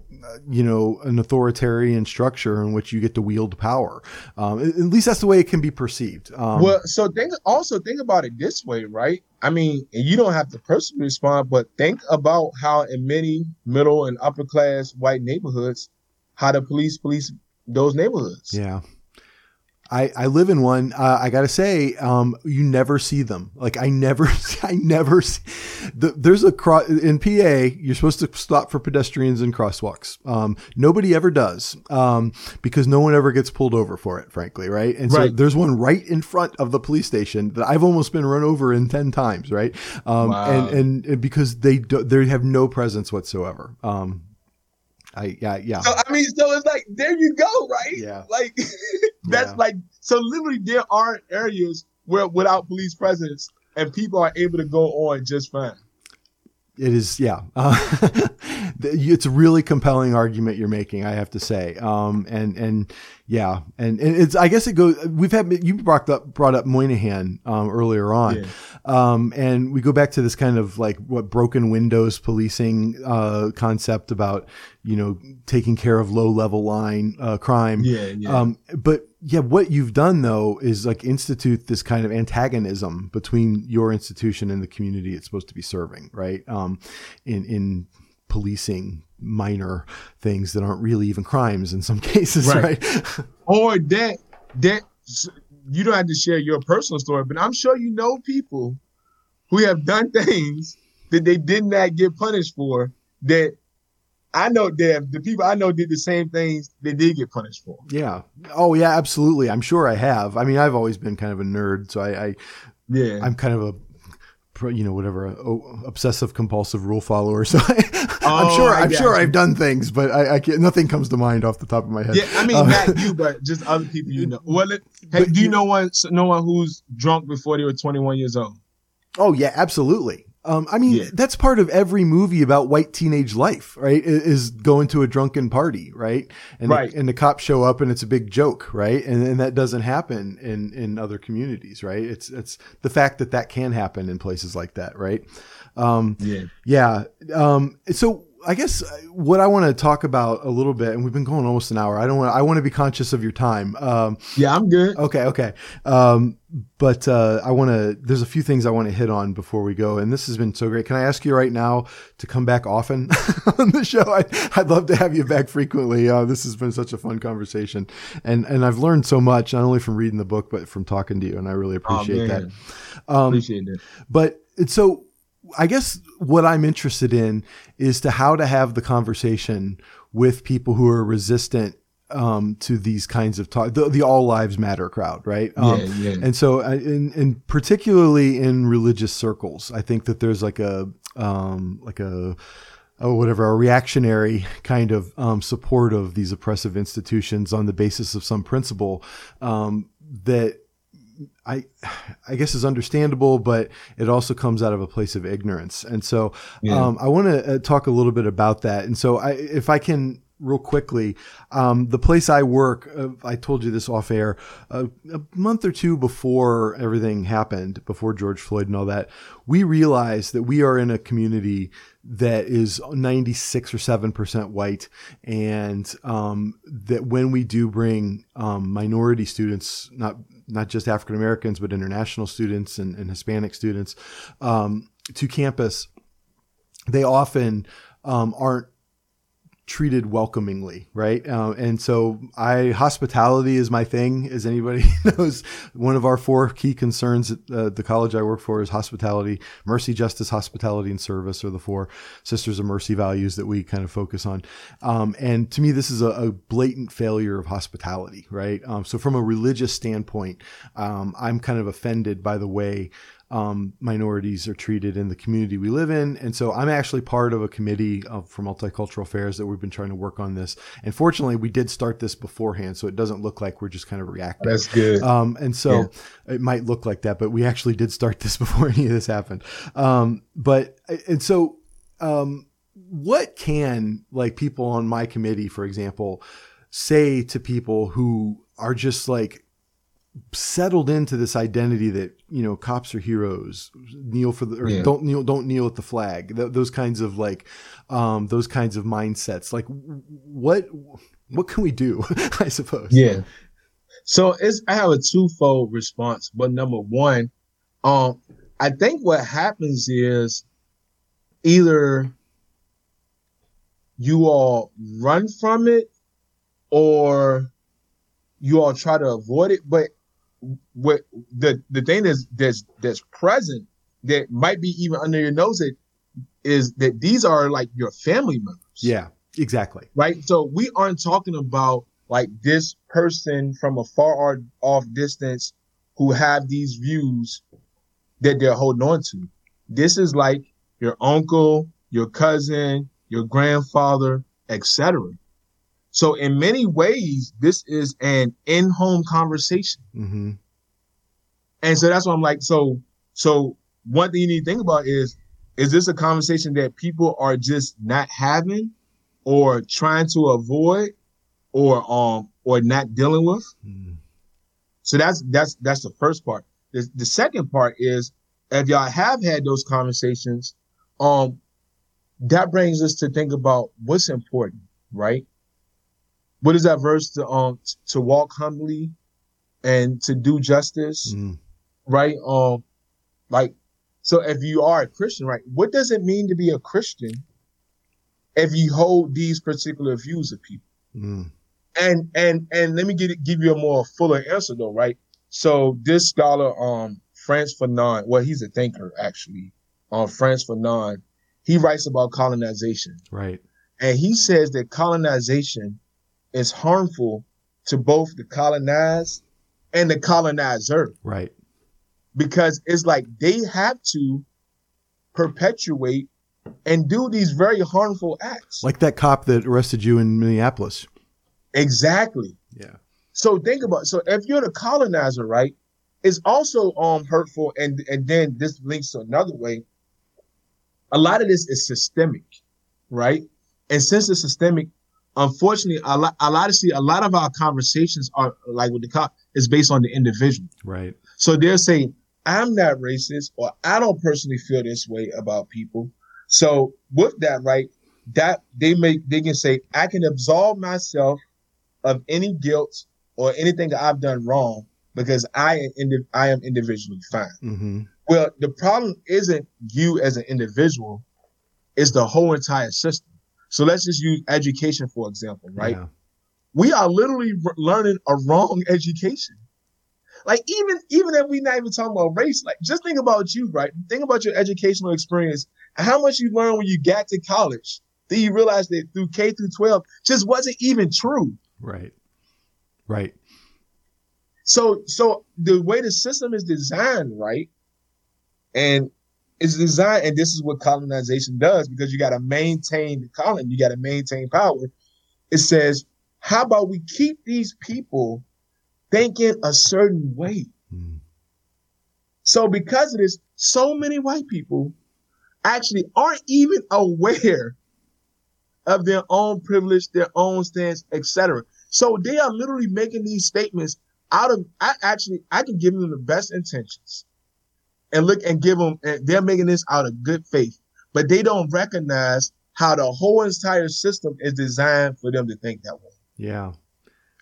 you know, an authoritarian structure in which you get to wield power. Um, at least that's the way it can be perceived. Um, well, so think also think about it this way, right? I mean, and you don't have to personally respond, but think about how in many middle and upper class white neighborhoods, how the police police those neighborhoods. Yeah. I, I live in one. Uh, I gotta say, um, you never see them. Like I never, I never see. The, there's a cross in P A. You're supposed to stop for pedestrians and crosswalks. Um, nobody ever does um, because no one ever gets pulled over for it, frankly, right? And right. So there's one right in front of the police station that I've almost been run over in ten times, right? Um, wow. and, and and because they do, they have no presence whatsoever. Um, I yeah yeah. So I mean, so it's like there you go, right? Yeah. Like that's yeah. like so. Literally, there are areas where without police presence, and people are able to go on just fine. It is yeah. Uh, it's a really compelling argument you're making, I have to say. Um, and and yeah, and, and it's I guess it goes. We've had you brought up brought up Moynihan um, earlier on, yeah. um, and we go back to this kind of like what broken windows policing uh, concept about. You know, taking care of low level line uh, crime. Yeah, yeah. Um, but yeah, what you've done though is like institute this kind of antagonism between your institution and the community it's supposed to be serving, right? Um, in in policing minor things that aren't really even crimes in some cases, right? right? Or that that you don't have to share your personal story, but I'm sure you know people who have done things that they did not get punished for that. I know that the people I know did the same things they did get punished for. Yeah. Oh, yeah, absolutely. I'm sure I have. I mean, I've always been kind of a nerd, so I, I yeah, I'm kind of a, you know, whatever, a, a obsessive compulsive rule follower. So I, oh, I'm sure, I'm sure you. I've done things, but I, I can't. Nothing comes to mind off the top of my head. Yeah, I mean, um, not you, but just other people you know. Well, it, hey, do you, you know one, no one who's drunk before they were twenty-one years old? Oh yeah, absolutely. Um, I mean, yeah. That's part of every movie about white teenage life, right? Is going to a drunken party, right? And right. The, and the cops show up, and it's a big joke, right? And and that doesn't happen in, in other communities, right? It's it's the fact that that can happen in places like that, right? Um, yeah, yeah. Um, so. I guess what I want to talk about a little bit, and we've been going almost an hour. I don't want to, I want to be conscious of your time. Um, yeah, I'm good. Okay. Okay. Um, but, uh, I want to, there's a few things I want to hit on before we go. And this has been so great. Can I ask you right now to come back often on the show? I, I'd love to have you back frequently. Uh, this has been such a fun conversation and, and I've learned so much, not only from reading the book, but from talking to you. And I really appreciate oh, that. Um, appreciate it. But it's so, I guess what I'm interested in is to how to have the conversation with people who are resistant um, to these kinds of talk, the, the all lives matter crowd. Right. Um, yeah, yeah. And so in, in particularly in religious circles, I think that there's like a, um, like a, oh, whatever, a reactionary kind of um, support of these oppressive institutions on the basis of some principle um, that I, I guess is understandable, but it also comes out of a place of ignorance. And so yeah. um, I want to talk a little bit about that. And so I, if I can, real quickly, um, the place I work, uh, I told you this off air, uh, a month or two before everything happened, before George Floyd and all that, we realized that we are in a community that is ninety-six or seven percent white. And um, that when we do bring um, minority students, not not just African-Americans, but international students and, and Hispanic students um, to campus, they often um, aren't treated welcomingly, right? Um, and so I, hospitality is my thing, as anybody knows. One of our four key concerns at uh, the college I work for is hospitality. Mercy, justice, hospitality, and service are the four Sisters of Mercy values that we kind of focus on. Um, and to me, this is a, a blatant failure of hospitality, right? Um, so from a religious standpoint, um, I'm kind of offended by the way Um, minorities are treated in the community we live in. And so I'm actually part of a committee of, for multicultural affairs that we've been trying to work on this. And fortunately, we did start this beforehand, so it doesn't look like we're just kind of reacting. That's good. Um, and so yeah. It might look like that, but we actually did start this before any of this happened. Um, but, and so um, what can like people on my committee, for example, say to people who are just like, settled into this identity that, you know, cops are heroes, kneel for the, or yeah. don't kneel, don't kneel at the flag. Th- those kinds of like, um, those kinds of mindsets, like what, what can we do? I suppose. Yeah. So it's, I have a twofold response, but number one, um, I think what happens is either you all run from it or you all try to avoid it, but what the the thing that's that's that's present that might be even under your nose it, is that these are like your family members. Yeah, exactly. Right. So we aren't talking about like this person from a far off distance who have these views that they're holding on to. This is like your uncle, your cousin, your grandfather, et cetera. So in many ways, this is an in-home conversation. Mm-hmm. And so that's why I'm like, so so one thing you need to think about is, is this a conversation that people are just not having or trying to avoid or um or not dealing with? Mm-hmm. So that's that's that's the first part. The, the second part is, if y'all have had those conversations, um, that brings us to think about what's important, right? What is that verse to um to walk humbly and to do justice, mm. right? Um, like, so if you are a Christian, right, what does it mean to be a Christian if you hold these particular views of people? Mm. And and and let me get, give you a more fuller answer though, right? So this scholar, um, Frantz Fanon, well, he's a thinker actually, um, Frantz Fanon, he writes about colonization, right? And he says that colonization is harmful to both the colonized and the colonizer. Right. Because it's like they have to perpetuate and do these very harmful acts. Like that cop that arrested you in Minneapolis. Exactly. Yeah. So think about, so if you're the colonizer, right, it's also um hurtful. And, and then this links to another way. A lot of this is systemic, right? And since it's systemic, unfortunately, a lot, a lot of see, a lot of our conversations are like with the cop is based on the individual. Right. So they're saying, I'm not racist, or I don't personally feel this way about people. So with that, right, that they make, they can say, I can absolve myself of any guilt or anything that I've done wrong because I am, indi- I am individually fine. Mm-hmm. Well, the problem isn't you as an individual, it's the whole entire system. So let's just use education, for example, right? Yeah. We are literally r- learning a wrong education Like, even even if we're not even talking about race, like, just think about you, right? Think about your educational experience and how much you learned when you got to college. Then you realize that through K through twelve just wasn't even true. Right. Right. So so the way the system is designed, right? And it's designed, and this is what colonization does, because you got to maintain the colony, you got to maintain power. It says, how about we keep these people thinking a certain way? Mm. So because of this, so many white people actually aren't even aware of their own privilege, their own stance, et cetera. So they are literally making these statements out of, I actually, I can give them the best intentions and look and give them, and they're making this out of good faith, but they don't recognize how the whole entire system is designed for them to think that way. Yeah.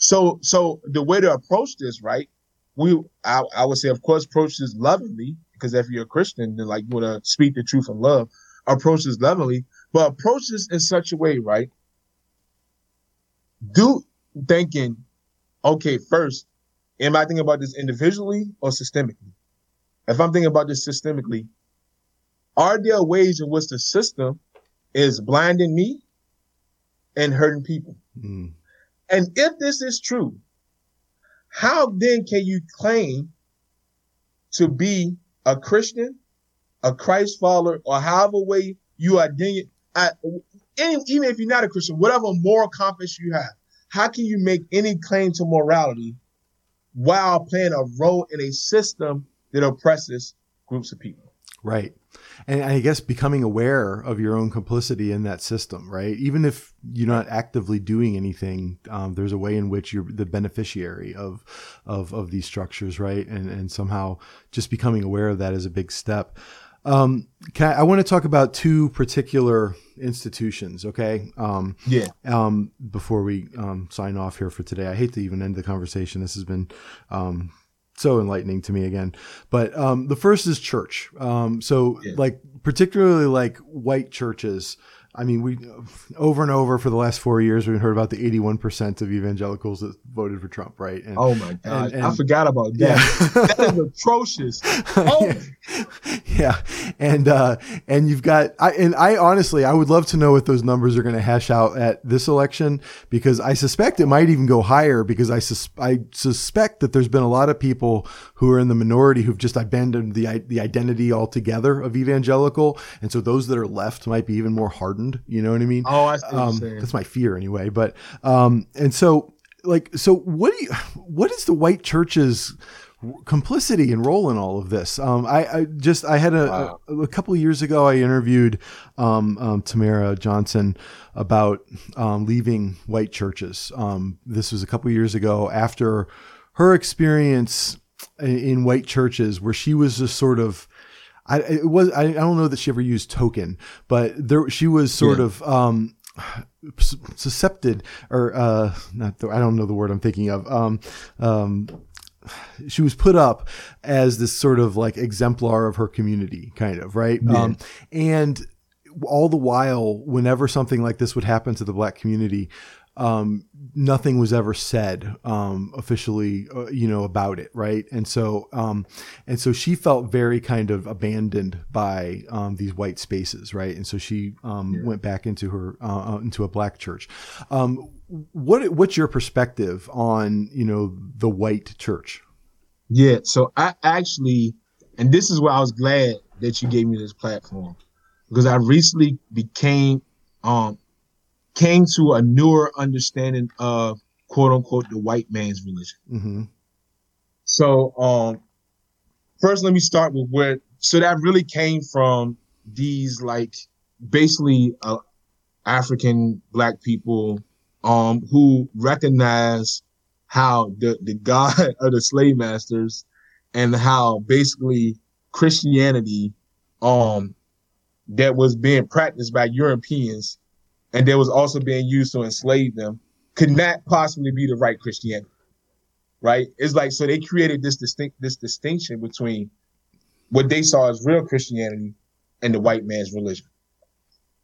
So, so the way to approach this, right? We, I, I would say, of course, approach this lovingly, because if you're a Christian, then like you want to speak the truth in love, approach this lovingly, but approach this in such a way, right? Do thinking, okay, first, am I thinking about this individually or systemically? If I'm thinking about this systemically, are there ways in which the system is blinding me and hurting people? Mm. And if this is true, how then can you claim to be a Christian, a Christ follower, or however way you are doing it? Even if you're not a Christian, whatever moral compass you have, how can you make any claim to morality while playing a role in a system that oppresses groups of people? Right. And I guess becoming aware of your own complicity in that system, right? Even if you're not actively doing anything, um, there's a way in which you're the beneficiary of, of, of these structures, right? And, and somehow just becoming aware of that is a big step. Um, can I, I want to talk about two particular institutions. Okay. Um, yeah. Um, before we, um, sign off here for today, I hate to even end the conversation. This has been, um, so enlightening to me again, but, um, the first is church. Um, so yeah. like, particularly like white churches, I mean, we over and over for the last four years, we've heard about the eighty-one percent of evangelicals that voted for Trump, right? And, oh my God, and, and, I forgot about that. Yeah. That is atrocious. Oh. Yeah. yeah, and uh, and you've got, I, and I honestly, I would love to know what those numbers are going to hash out at this election, because I suspect it might even go higher, because I sus- I suspect that there's been a lot of people who are in the minority who've just abandoned the the identity altogether of evangelical, and so those that are left might be even more hardened. You know what I mean? Oh, I see what you're um, saying. That's my fear anyway. But, um, and so like, so what do you, what is the white church's complicity and role in all of this? Um, I, I just, I had a, wow. a, a couple of years ago, I interviewed, um, um, Tamara Johnson about, um, leaving white churches. Um, this was a couple of years ago after her experience in, in white churches, where she was just sort of, I, it was, I don't know that she ever used token, but there, she was sort yeah. of, um, suscepted or, uh, not, the, I don't know the word I'm thinking of. Um, um, she was put up as this sort of like exemplar of her community, kind of, right? Yeah. Um, and all the while, whenever something like this would happen to the black community, um, nothing was ever said, um, officially, uh, you know, about it. Right. And so, um, and so she felt very kind of abandoned by, um, these white spaces. Right. And so she, um, yeah. went back into her, uh, into a black church. Um, what, what's your perspective on, you know, the white church? Yeah. So I actually, and this is why I was glad that you gave me this platform, because I recently became, um, came to a newer understanding of, quote unquote, the white man's religion. Mm-hmm. So um, first, let me start with where, so that really came from these like basically uh, African black people um, who recognize how the, the God of the slave masters and how basically Christianity um, that was being practiced by Europeans and there was also being used to enslave them, could not possibly be the right Christianity, right? It's like, so they created this distinct, this distinction between what they saw as real Christianity and the white man's religion.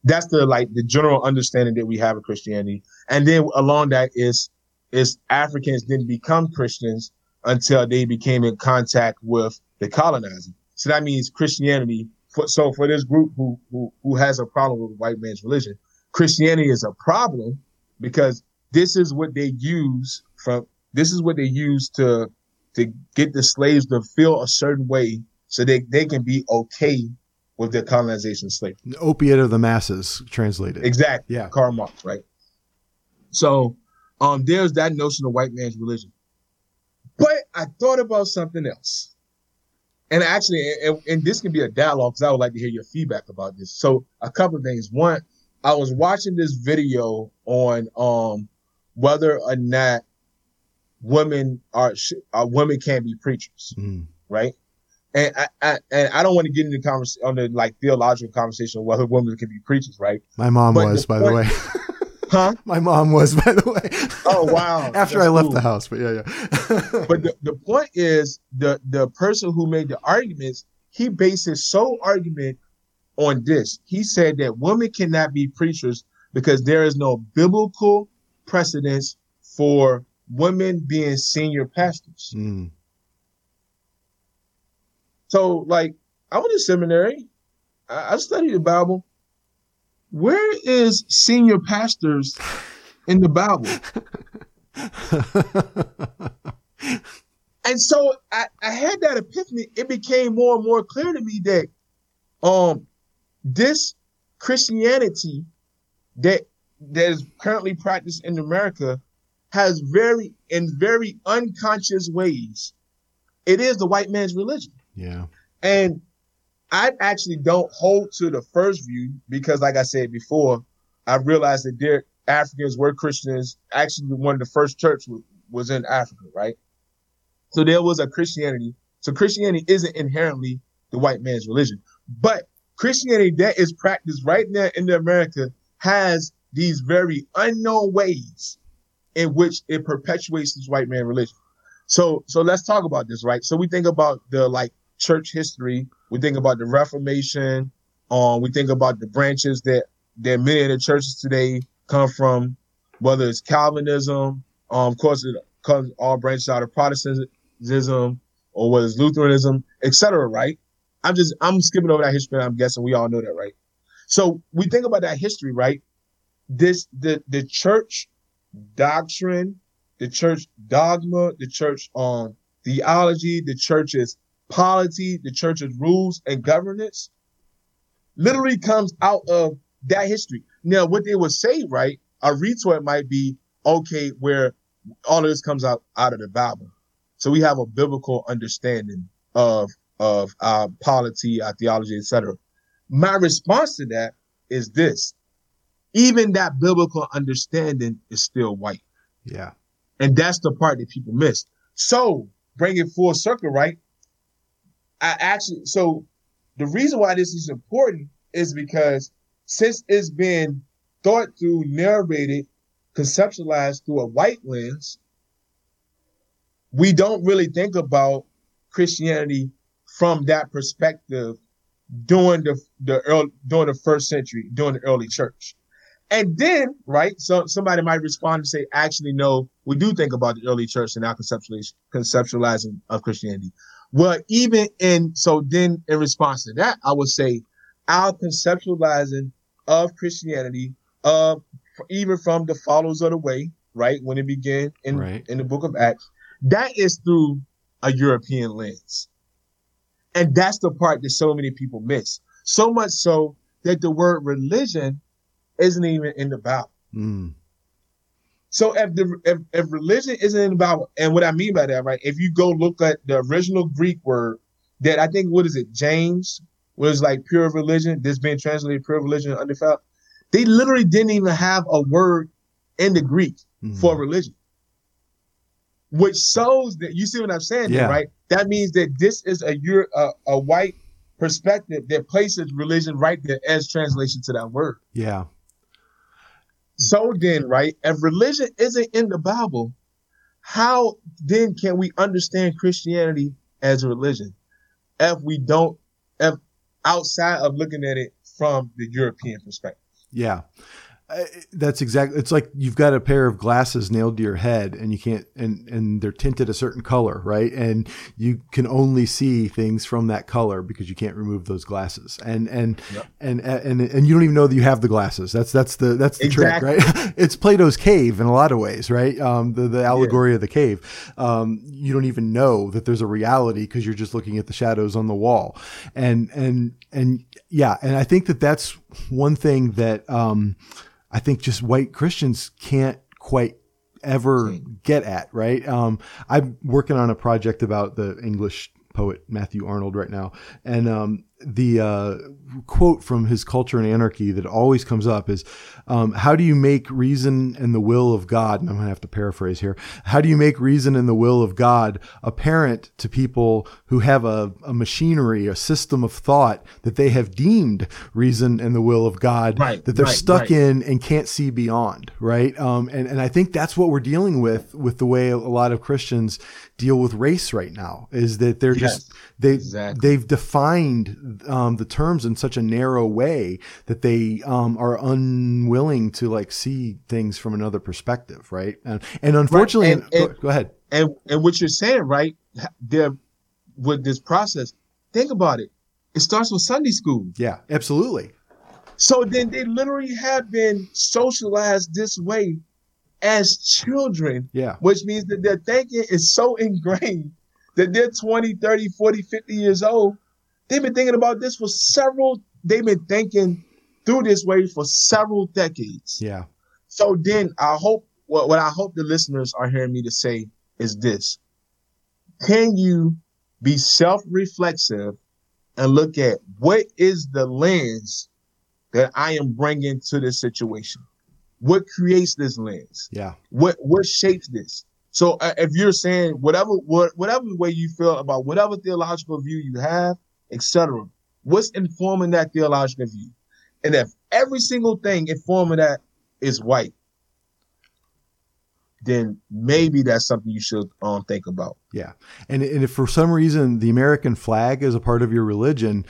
That's the, like, the general understanding that we have of Christianity. And then along that is, is Africans didn't become Christians until they became in contact with the colonizer. So that means Christianity. For, so for this group who, who who has a problem with white man's religion, Christianity is a problem because this is what they use from this is what they use to to get the slaves to feel a certain way so they, they can be okay with their colonization of slavery. The opiate of the masses translated. Exactly. Yeah. Karl Marx, right? So um, there's that notion of white man's religion. But I thought about something else. And actually, and, and this can be a dialogue because I would like to hear your feedback about this. So a couple of things. One, I was watching this video on um, whether or not women are, are women can be preachers, mm. right? And I, I and I don't want to get into convers- on the like theological conversation of whether women can be preachers, right? My mom but was, the by point- the way. Huh? My mom was, by the way. Oh, wow. After That's I left cool. the house, but yeah, yeah. But the, the point is, the, the person who made the arguments, he based his sole argument on this. He said that women cannot be preachers because there is no biblical precedence for women being senior pastors. Mm. So, like, I went to seminary. I, I studied the Bible. Where is senior pastors in the Bible? And so I, I had that epiphany. It became more and more clear to me that um, this Christianity that that is currently practiced in America has very, in very unconscious ways, it is the white man's religion. Yeah. And I actually don't hold to the first view because, like I said before, I realized that there Africans were Christians. Actually, one of the first churches was, was in Africa, right? So there was a Christianity. So Christianity isn't inherently the white man's religion. But Christianity that is practiced right now in America has these very unknown ways in which it perpetuates this white man religion. So, so let's talk about this, right? So we think about the, like, church history. We think about the Reformation. Um, we think about the branches that, that many of the churches today come from, whether it's Calvinism, um, of course, it comes all branches out of Protestantism, or whether it's Lutheranism, et cetera. Right? I'm just I'm skipping over that history. I'm guessing we all know that, right? So we think about that history, right? This the the church doctrine, the church dogma, the church um theology, the church's polity, the church's rules and governance literally comes out of that history. Now, what they would say, right, a retort might be, okay, where all of this comes out, out of the Bible. So we have a biblical understanding of, of our polity, our theology, et cetera. My response to that is this. Even that biblical understanding is still white. Yeah. And that's the part that people miss. So bring it full circle, right? I actually, so the reason why this is important is because since it's been thought through, narrated, conceptualized through a white lens, we don't really think about Christianity from that perspective during the the early, during the first century, during the early church. And then, right, so somebody might respond and say, actually, no, we do think about the early church and our conceptualization, conceptualizing of Christianity. Well, even in, so then in response to that, I would say our conceptualizing of Christianity, of even from the followers of the way, right, when it began in, right. in the book of Acts, that is through a European lens. And that's the part that so many people miss. So much so that the word religion isn't even in the Bible. Mm. So if the if, if religion isn't in the Bible, and what I mean by that, right, if you go look at the original Greek word that I think, what is it, James, was like pure religion, this being translated pure religion, undefiled, they literally didn't even have a word in the Greek mm-hmm. for religion, which shows that, you see what I'm saying, yeah. there, right? That means that this is a, Euro, a a white perspective that places religion right there as translation to that word. Yeah. So then, right, if religion isn't in the Bible, how then can we understand Christianity as a religion if we don't, if outside of looking at it from the European perspective? Yeah. That's exactly, it's like you've got a pair of glasses nailed to your head and you can't, and, and they're tinted a certain color, right? And you can only see things from that color because you can't remove those glasses. And, and, yep. and, and, and, and you don't even know that you have the glasses. That's, that's the, that's the exactly. trick, right? It's Plato's cave in a lot of ways, right? Um, the, the allegory yeah. of the cave. Um, you don't even know that there's a reality because you're just looking at the shadows on the wall. And, and, and yeah. And I think that that's one thing that, um, I think just white Christians can't quite ever get at, right? Um, I'm working on a project about the English poet Matthew Arnold right now. And um, the uh, quote from his Culture and Anarchy that always comes up is, um, how do you make reason and the will of God, and I'm going to have to paraphrase here, how do you make reason and the will of God apparent to people who have a, a machinery, a system of thought that they have deemed reason and the will of God, right, that they're right, stuck right. in and can't see beyond, right? Um, and, and I think that's what we're dealing with, with the way a lot of Christians deal with race right now, is that they're yes, just, they, exactly. they've defined um, the terms in such a narrow way that they um, are unwilling to like see things from another perspective. Right. And, and unfortunately, right. And, and, go, go ahead. And and what you're saying, right there with this process, think about it. It starts with Sunday school. Yeah, absolutely. So then they literally have been socialized this way as children, yeah. which means that their thinking is so ingrained that they're twenty, thirty, forty, fifty years old. They've been thinking about this for several, they've been thinking through this way for several decades. Yeah. So then I hope, what, what I hope the listeners are hearing me to say is this. Can you be self-reflexive and look at what is the lens that I am bringing to this situation? What creates this lens? Yeah. What, what shapes this? So uh, if you're saying whatever what, whatever way you feel about whatever theological view you have, et cetera, what's informing that theological view? And if every single thing informing that is white, then maybe that's something you should um, think about. Yeah. And, and if for some reason the American flag is a part of your religion,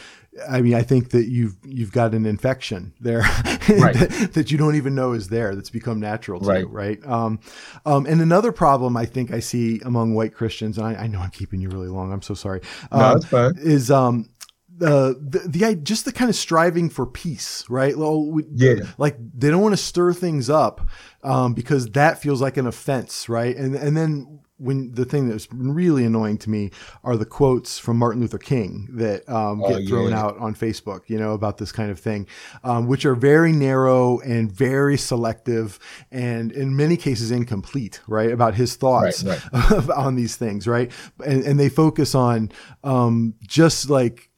I mean, I think that you've you've got an infection there right. that, that you don't even know is there, that's become natural to right. you, right? Um, um, and another problem I think I see among white Christians, and I, I know I'm keeping you really long, I'm so sorry, um, no, that's fine. is um, the, the the just the kind of striving for peace, right? Well, we, yeah. Like they don't want to stir things up um, because that feels like an offense, right? And and then when the thing that's been really annoying to me are the quotes from Martin Luther King that um, get oh, yeah. thrown out on Facebook, you know, about this kind of thing, um, which are very narrow and very selective and in many cases incomplete, right? About his thoughts right, right. on these things, right? And, and they focus on um, just like,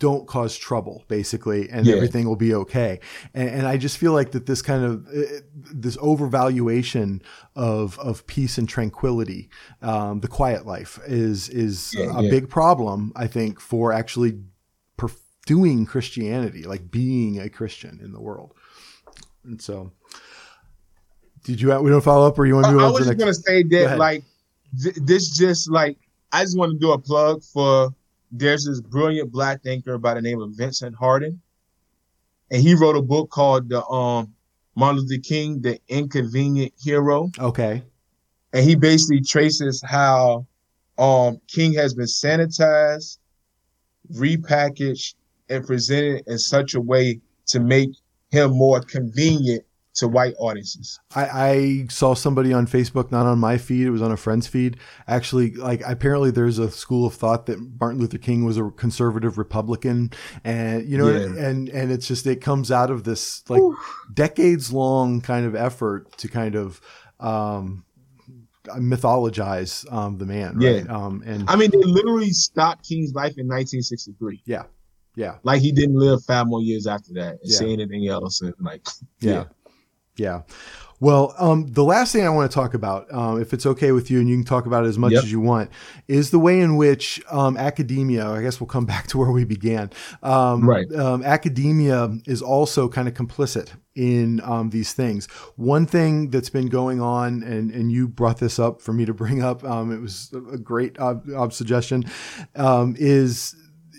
don't cause trouble basically, and yeah. everything will be okay. And, and I just feel like that this kind of, uh, this overvaluation of, of peace and tranquility, um, the quiet life is, is yeah, a yeah. big problem, I think, for actually perf- doing Christianity, like being a Christian in the world. And so did you, we don't follow up or you want to do uh, I was just going to say that like, th- this just like, I just want to do a plug for, there's this brilliant black thinker by the name of Vincent Harding, and he wrote a book called the um, Martin Luther King, The Inconvenient Hero. Okay. And he basically traces how um, King has been sanitized, repackaged, and presented in such a way to make him more convenient to white audiences. I, I saw somebody on Facebook, not on my feed, it was on a friend's feed. Actually, like apparently there's a school of thought that Martin Luther King was a conservative Republican, and you know, yeah. and and it's just it comes out of this like decades long kind of effort to kind of um, mythologize um, the man. Right? Yeah. Um, and I mean, they literally stopped King's life in nineteen sixty-three. Yeah, yeah. Like he didn't live five more years after that and yeah. see anything else. And like, yeah. yeah. Yeah. Well, um, the last thing I want to talk about, um, if it's okay with you and you can talk about it as much yep. as you want, is the way in which um, academia, I guess we'll come back to where we began. Um, right. Um, academia is also kind of complicit in um, these things. One thing that's been going on, and, and you brought this up for me to bring up, um, it was a great ob- ob- suggestion, um, is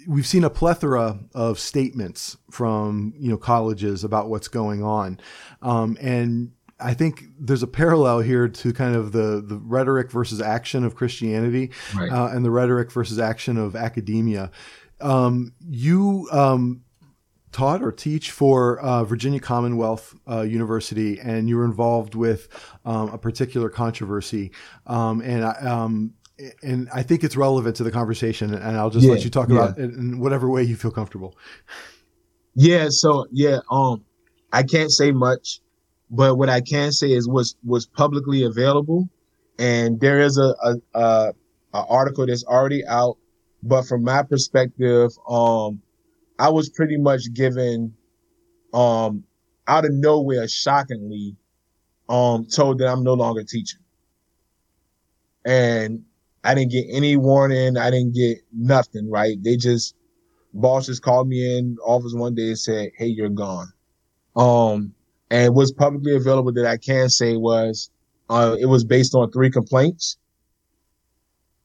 we've seen a plethora of statements from, you know, colleges about what's going on. Um, and I think there's a parallel here to kind of the, the rhetoric versus action of Christianity, right. uh, and the rhetoric versus action of academia. Um, you, um, taught or teach for uh, Virginia Commonwealth uh, University, and you were involved with um, a particular controversy. Um, and, I, um, and I think it's relevant to the conversation, and I'll just yeah, let you talk yeah. about it in whatever way you feel comfortable. Yeah. So, yeah, um, I can't say much, but what I can say is what's, what's publicly available. And there is a, a, a, a article that's already out, but from my perspective, um, I was pretty much given, um, out of nowhere, shockingly, um, told that I'm no longer teaching. And I didn't get any warning. I didn't get nothing, right? They just, boss just called me in office one day and said, hey, you're gone. Um, and what's publicly available that I can say was, uh, it was based on three complaints.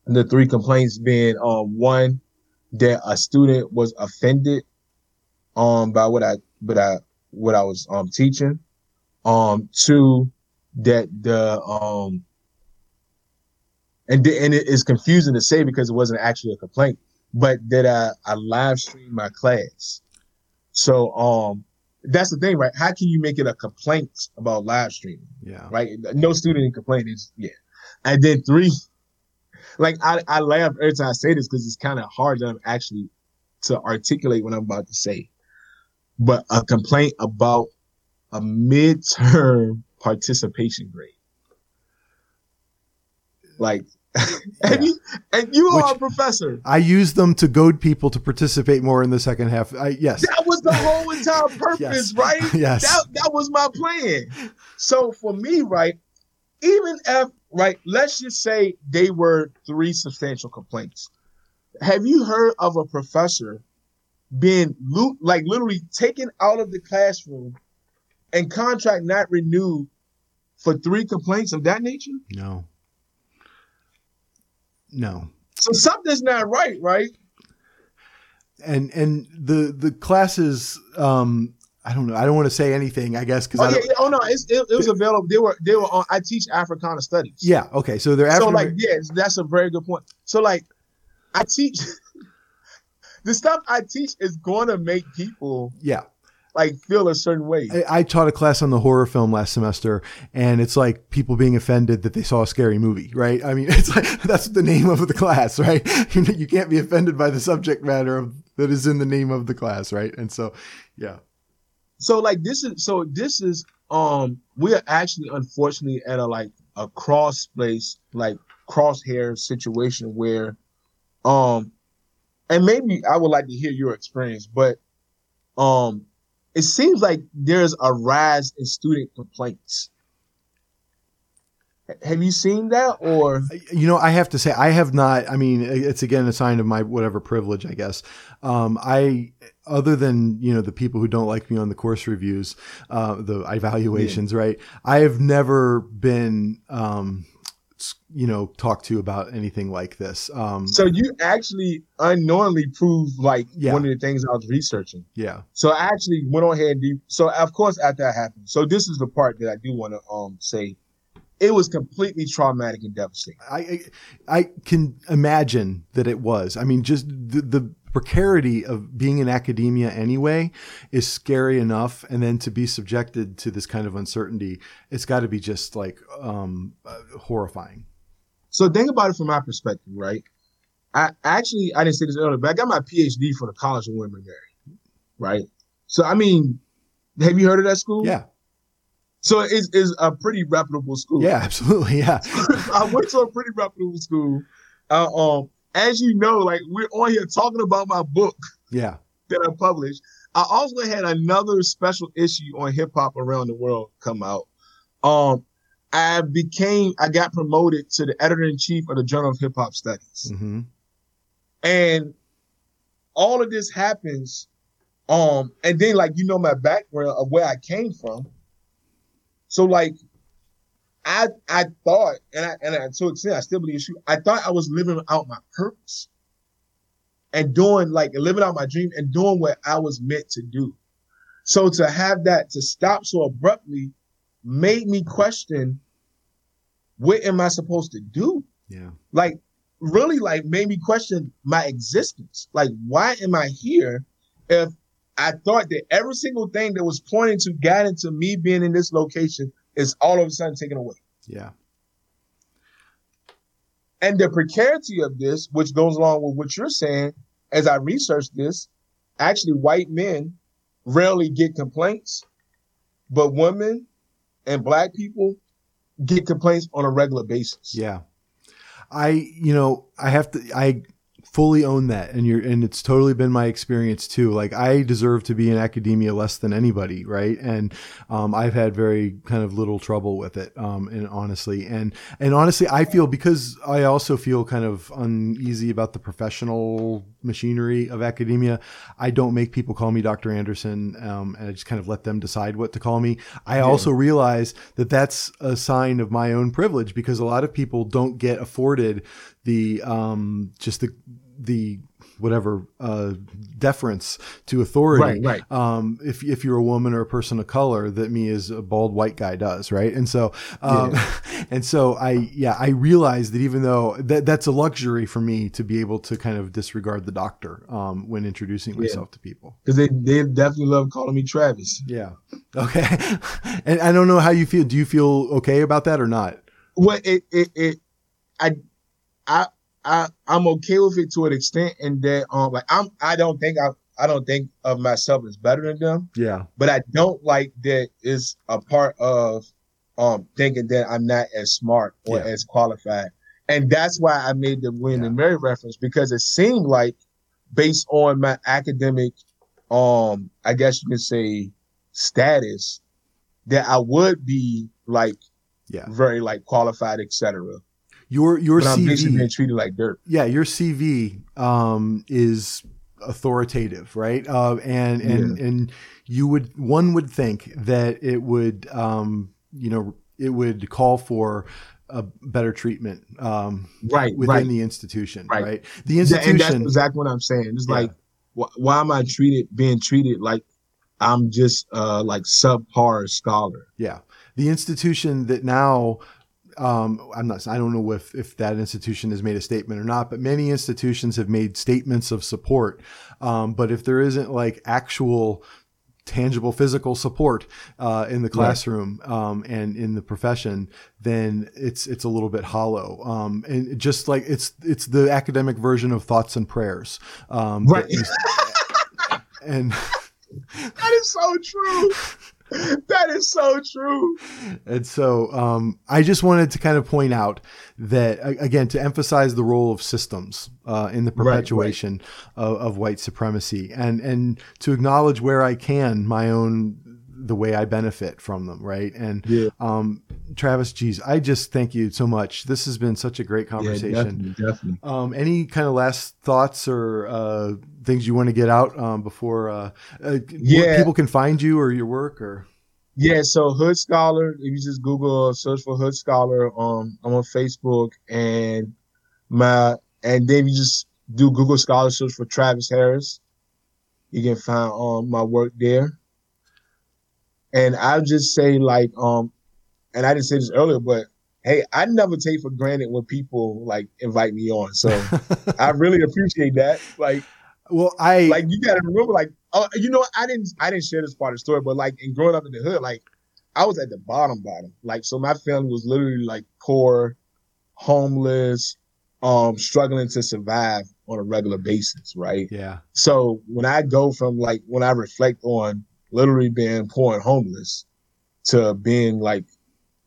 And the three complaints being, um, one, that a student was offended um by what I but I what I was um teaching. Um two, that the um and the, and it is confusing to say because it wasn't actually a complaint, but that I, I live streamed my class. So um that's the thing, right? How can you make it a complaint about live streaming? Yeah. Right? No student complained. It's, yeah. And then three, Like I, I laugh every time I say this because it's kind of hard to actually to articulate what I'm about to say. But a complaint about a midterm participation grade, like, yeah. and you, and you Which, are a professor. I use them to goad people to participate more in the second half. I, yes, that was the whole entire purpose, yes. right? Yes, that that was my plan. So for me, right, even if. Right. Let's just say they were three substantial complaints. Have you heard of a professor being lo- like literally taken out of the classroom and contract not renewed for three complaints of that nature? No. No. So something's not right. Right. And and the the classes. Um, I don't know. I don't want to say anything, I guess. Cause oh, I yeah, yeah. oh, no, it's, it, it was available. They were, they were on, I teach Africana studies. Yeah. Okay. So they're African. So like, yeah, that's a very good point. So like I teach, the stuff I teach is going to make people yeah, like feel a certain way. I, I taught a class on the horror film last semester, and it's like people being offended that they saw a scary movie. Right. I mean, it's like, that's the name of the class, right? You can't be offended by the subject matter of, that is in the name of the class. Right. And so, yeah. So like this is so this is um we are actually unfortunately at a like a cross place like crosshair situation where um and maybe I would like to hear your experience, but um it seems like there's a rise in student complaints. Have you seen that? Or, you know, I have to say I have not. I mean, it's again a sign of my whatever privilege, I guess. Um, I other than, you know, the people who don't like me on the course reviews, uh, the evaluations. Yeah. Right. I have never been, um, you know, talked to about anything like this. Um, so you actually unknowingly proved like yeah. one of the things I was researching. Yeah. So I actually went on ahead. And so, of course, after that happened. So this is the part that I do want to um say. It was completely traumatic and devastating. I, I I can imagine that it was. I mean, just the, the precarity of being in academia anyway is scary enough. And then to be subjected to this kind of uncertainty, it's got to be just like um, horrifying. So think about it from my perspective, right? I actually, I didn't say this earlier, but I got my P H D from the College of Women Mary, right? So, I mean, have you heard of that school? Yeah. So it's, it's a pretty reputable school. Yeah, absolutely. Yeah. I went to a pretty reputable school. Uh, um, as you know, like we're on here talking about my book yeah. that I published. I also had another special issue on hip hop around the world come out. Um, I became, I got promoted to the editor in chief of the Journal of Hip Hop Studies. Mm-hmm. And all of this happens. Um, and then like, you know, my background of where I came from. So like, I I thought, and I and I, to an extent I still believe it's true. I thought I was living out my purpose, and doing, like, living out my dream and doing what I was meant to do. So to have that to stop so abruptly made me question, what am I supposed to do? Yeah. Like, really, like, made me question my existence. Like, why am I here if I thought that every single thing that was pointing to guidance to me being in this location is all of a sudden taken away? Yeah. And the precarity of this, which goes along with what you're saying, as I researched this, actually white men rarely get complaints, but women and black people get complaints on a regular basis. Yeah. I, you know, I have to, I fully own that. And you're, and it's totally been my experience too. Like, I deserve to be in academia less than anybody. Right. And, um, I've had very kind of little trouble with it. Um, and honestly, and, and honestly, I feel, because I also feel kind of uneasy about the professional machinery of academia. I don't make people call me Doctor Anderson. Um, and I just kind of let them decide what to call me. I yeah. also realize that that's a sign of my own privilege, because a lot of people don't get afforded the, um, just the, the whatever, uh, deference to authority. Right, right. Um, if, if you're a woman or a person of color, that me as a bald white guy does. Right. And so, um, yeah. and so I, yeah, I realized that even though that that's a luxury for me to be able to kind of disregard the doctor, um, when introducing myself yeah. to people. Cause they, they definitely love calling me Travis. Yeah. Okay. And I don't know how you feel. Do you feel okay about that or not? Well, it, it, it, I, I, I, I'm okay with it to an extent, and that um, like I'm, I don't think I, I don't think of myself as better than them. Yeah. But I don't like that it's a part of um thinking that I'm not as smart or yeah. as qualified, and that's why I made the William yeah. and Mary reference, because it seemed like, based on my academic, um, I guess you can say, status, that I would be like, yeah, very like qualified, et cetera. Your your but C V I'm being treated like dirt. Yeah, your C V um, is authoritative, right? Uh, and and yeah. and you would one would think that it would um, you know it would call for a better treatment um, right within right. the institution, right? right? The institution, and that's exactly what I'm saying. It's yeah. like, wh- why am I treated being treated like I'm just uh, like subpar scholar? Yeah, the institution that now. Um, I'm not, I don't know if, if that institution has made a statement or not, but many institutions have made statements of support. Um, but if there isn't like actual tangible physical support, uh, in the classroom, right. um, and in the profession, then it's, it's a little bit hollow. Um, and just like it's, it's the academic version of thoughts and prayers. Um, right. You, and that is so true. That is so true. And so um, I just wanted to kind of point out that, again, to emphasize the role of systems uh, in the perpetuation right, right. Of, of white supremacy, and, and to acknowledge where I can my own, the way I benefit from them. Right. And yeah. um, Travis, geez, I just thank you so much. This has been such a great conversation. Yeah, definitely, definitely. Um, any kind of last thoughts or uh, things you want to get out um, before uh, uh, yeah. people can find you or your work or. Yeah. So Hood Scholar, if you just Google or search for Hood Scholar, um, I'm on Facebook, and my, and then you just do Google Scholar search for Travis Harris. You can find um, my work there. And I'll just say, like, um, and I didn't say this earlier, but hey, I never take for granted when people like invite me on. So I really appreciate that. Like, well, I like you got to remember, like, uh, you know, I didn't, I didn't share this part of the story, but like, in growing up in the hood, like, I was at the bottom, bottom. Like, so my family was literally like poor, homeless, um, struggling to survive on a regular basis, right? Yeah. So when I go from like when I reflect on literally being poor and homeless to being like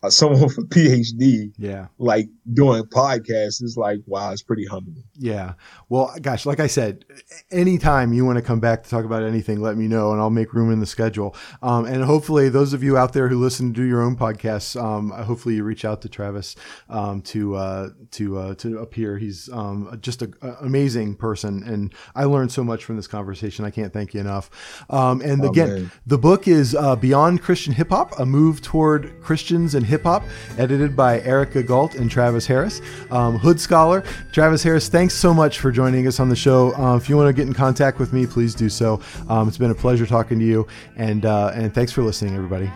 uh, someone with a P H D, yeah, like doing podcasts, is like, wow, it's pretty humbling. Yeah. Well, gosh, like I said, anytime you want to come back to talk about anything, let me know and I'll make room in the schedule. Um, and hopefully those of you out there who listen to your own podcasts, um, hopefully you reach out to Travis, um, to, uh, to, uh, to appear. He's, um, just an amazing person. And I learned so much from this conversation. I can't thank you enough. Um, and oh, again, man. The book is, uh, Beyond Christian Hip Hop, A Move Toward Christians and hip hop, edited by Erica Galt and Travis Harris. Um, Hood Scholar, Travis Harris, thanks so much for joining us on the show. Uh, if you want to get in contact with me, please do so. Um, it's been a pleasure talking to you, and uh, and thanks for listening, everybody.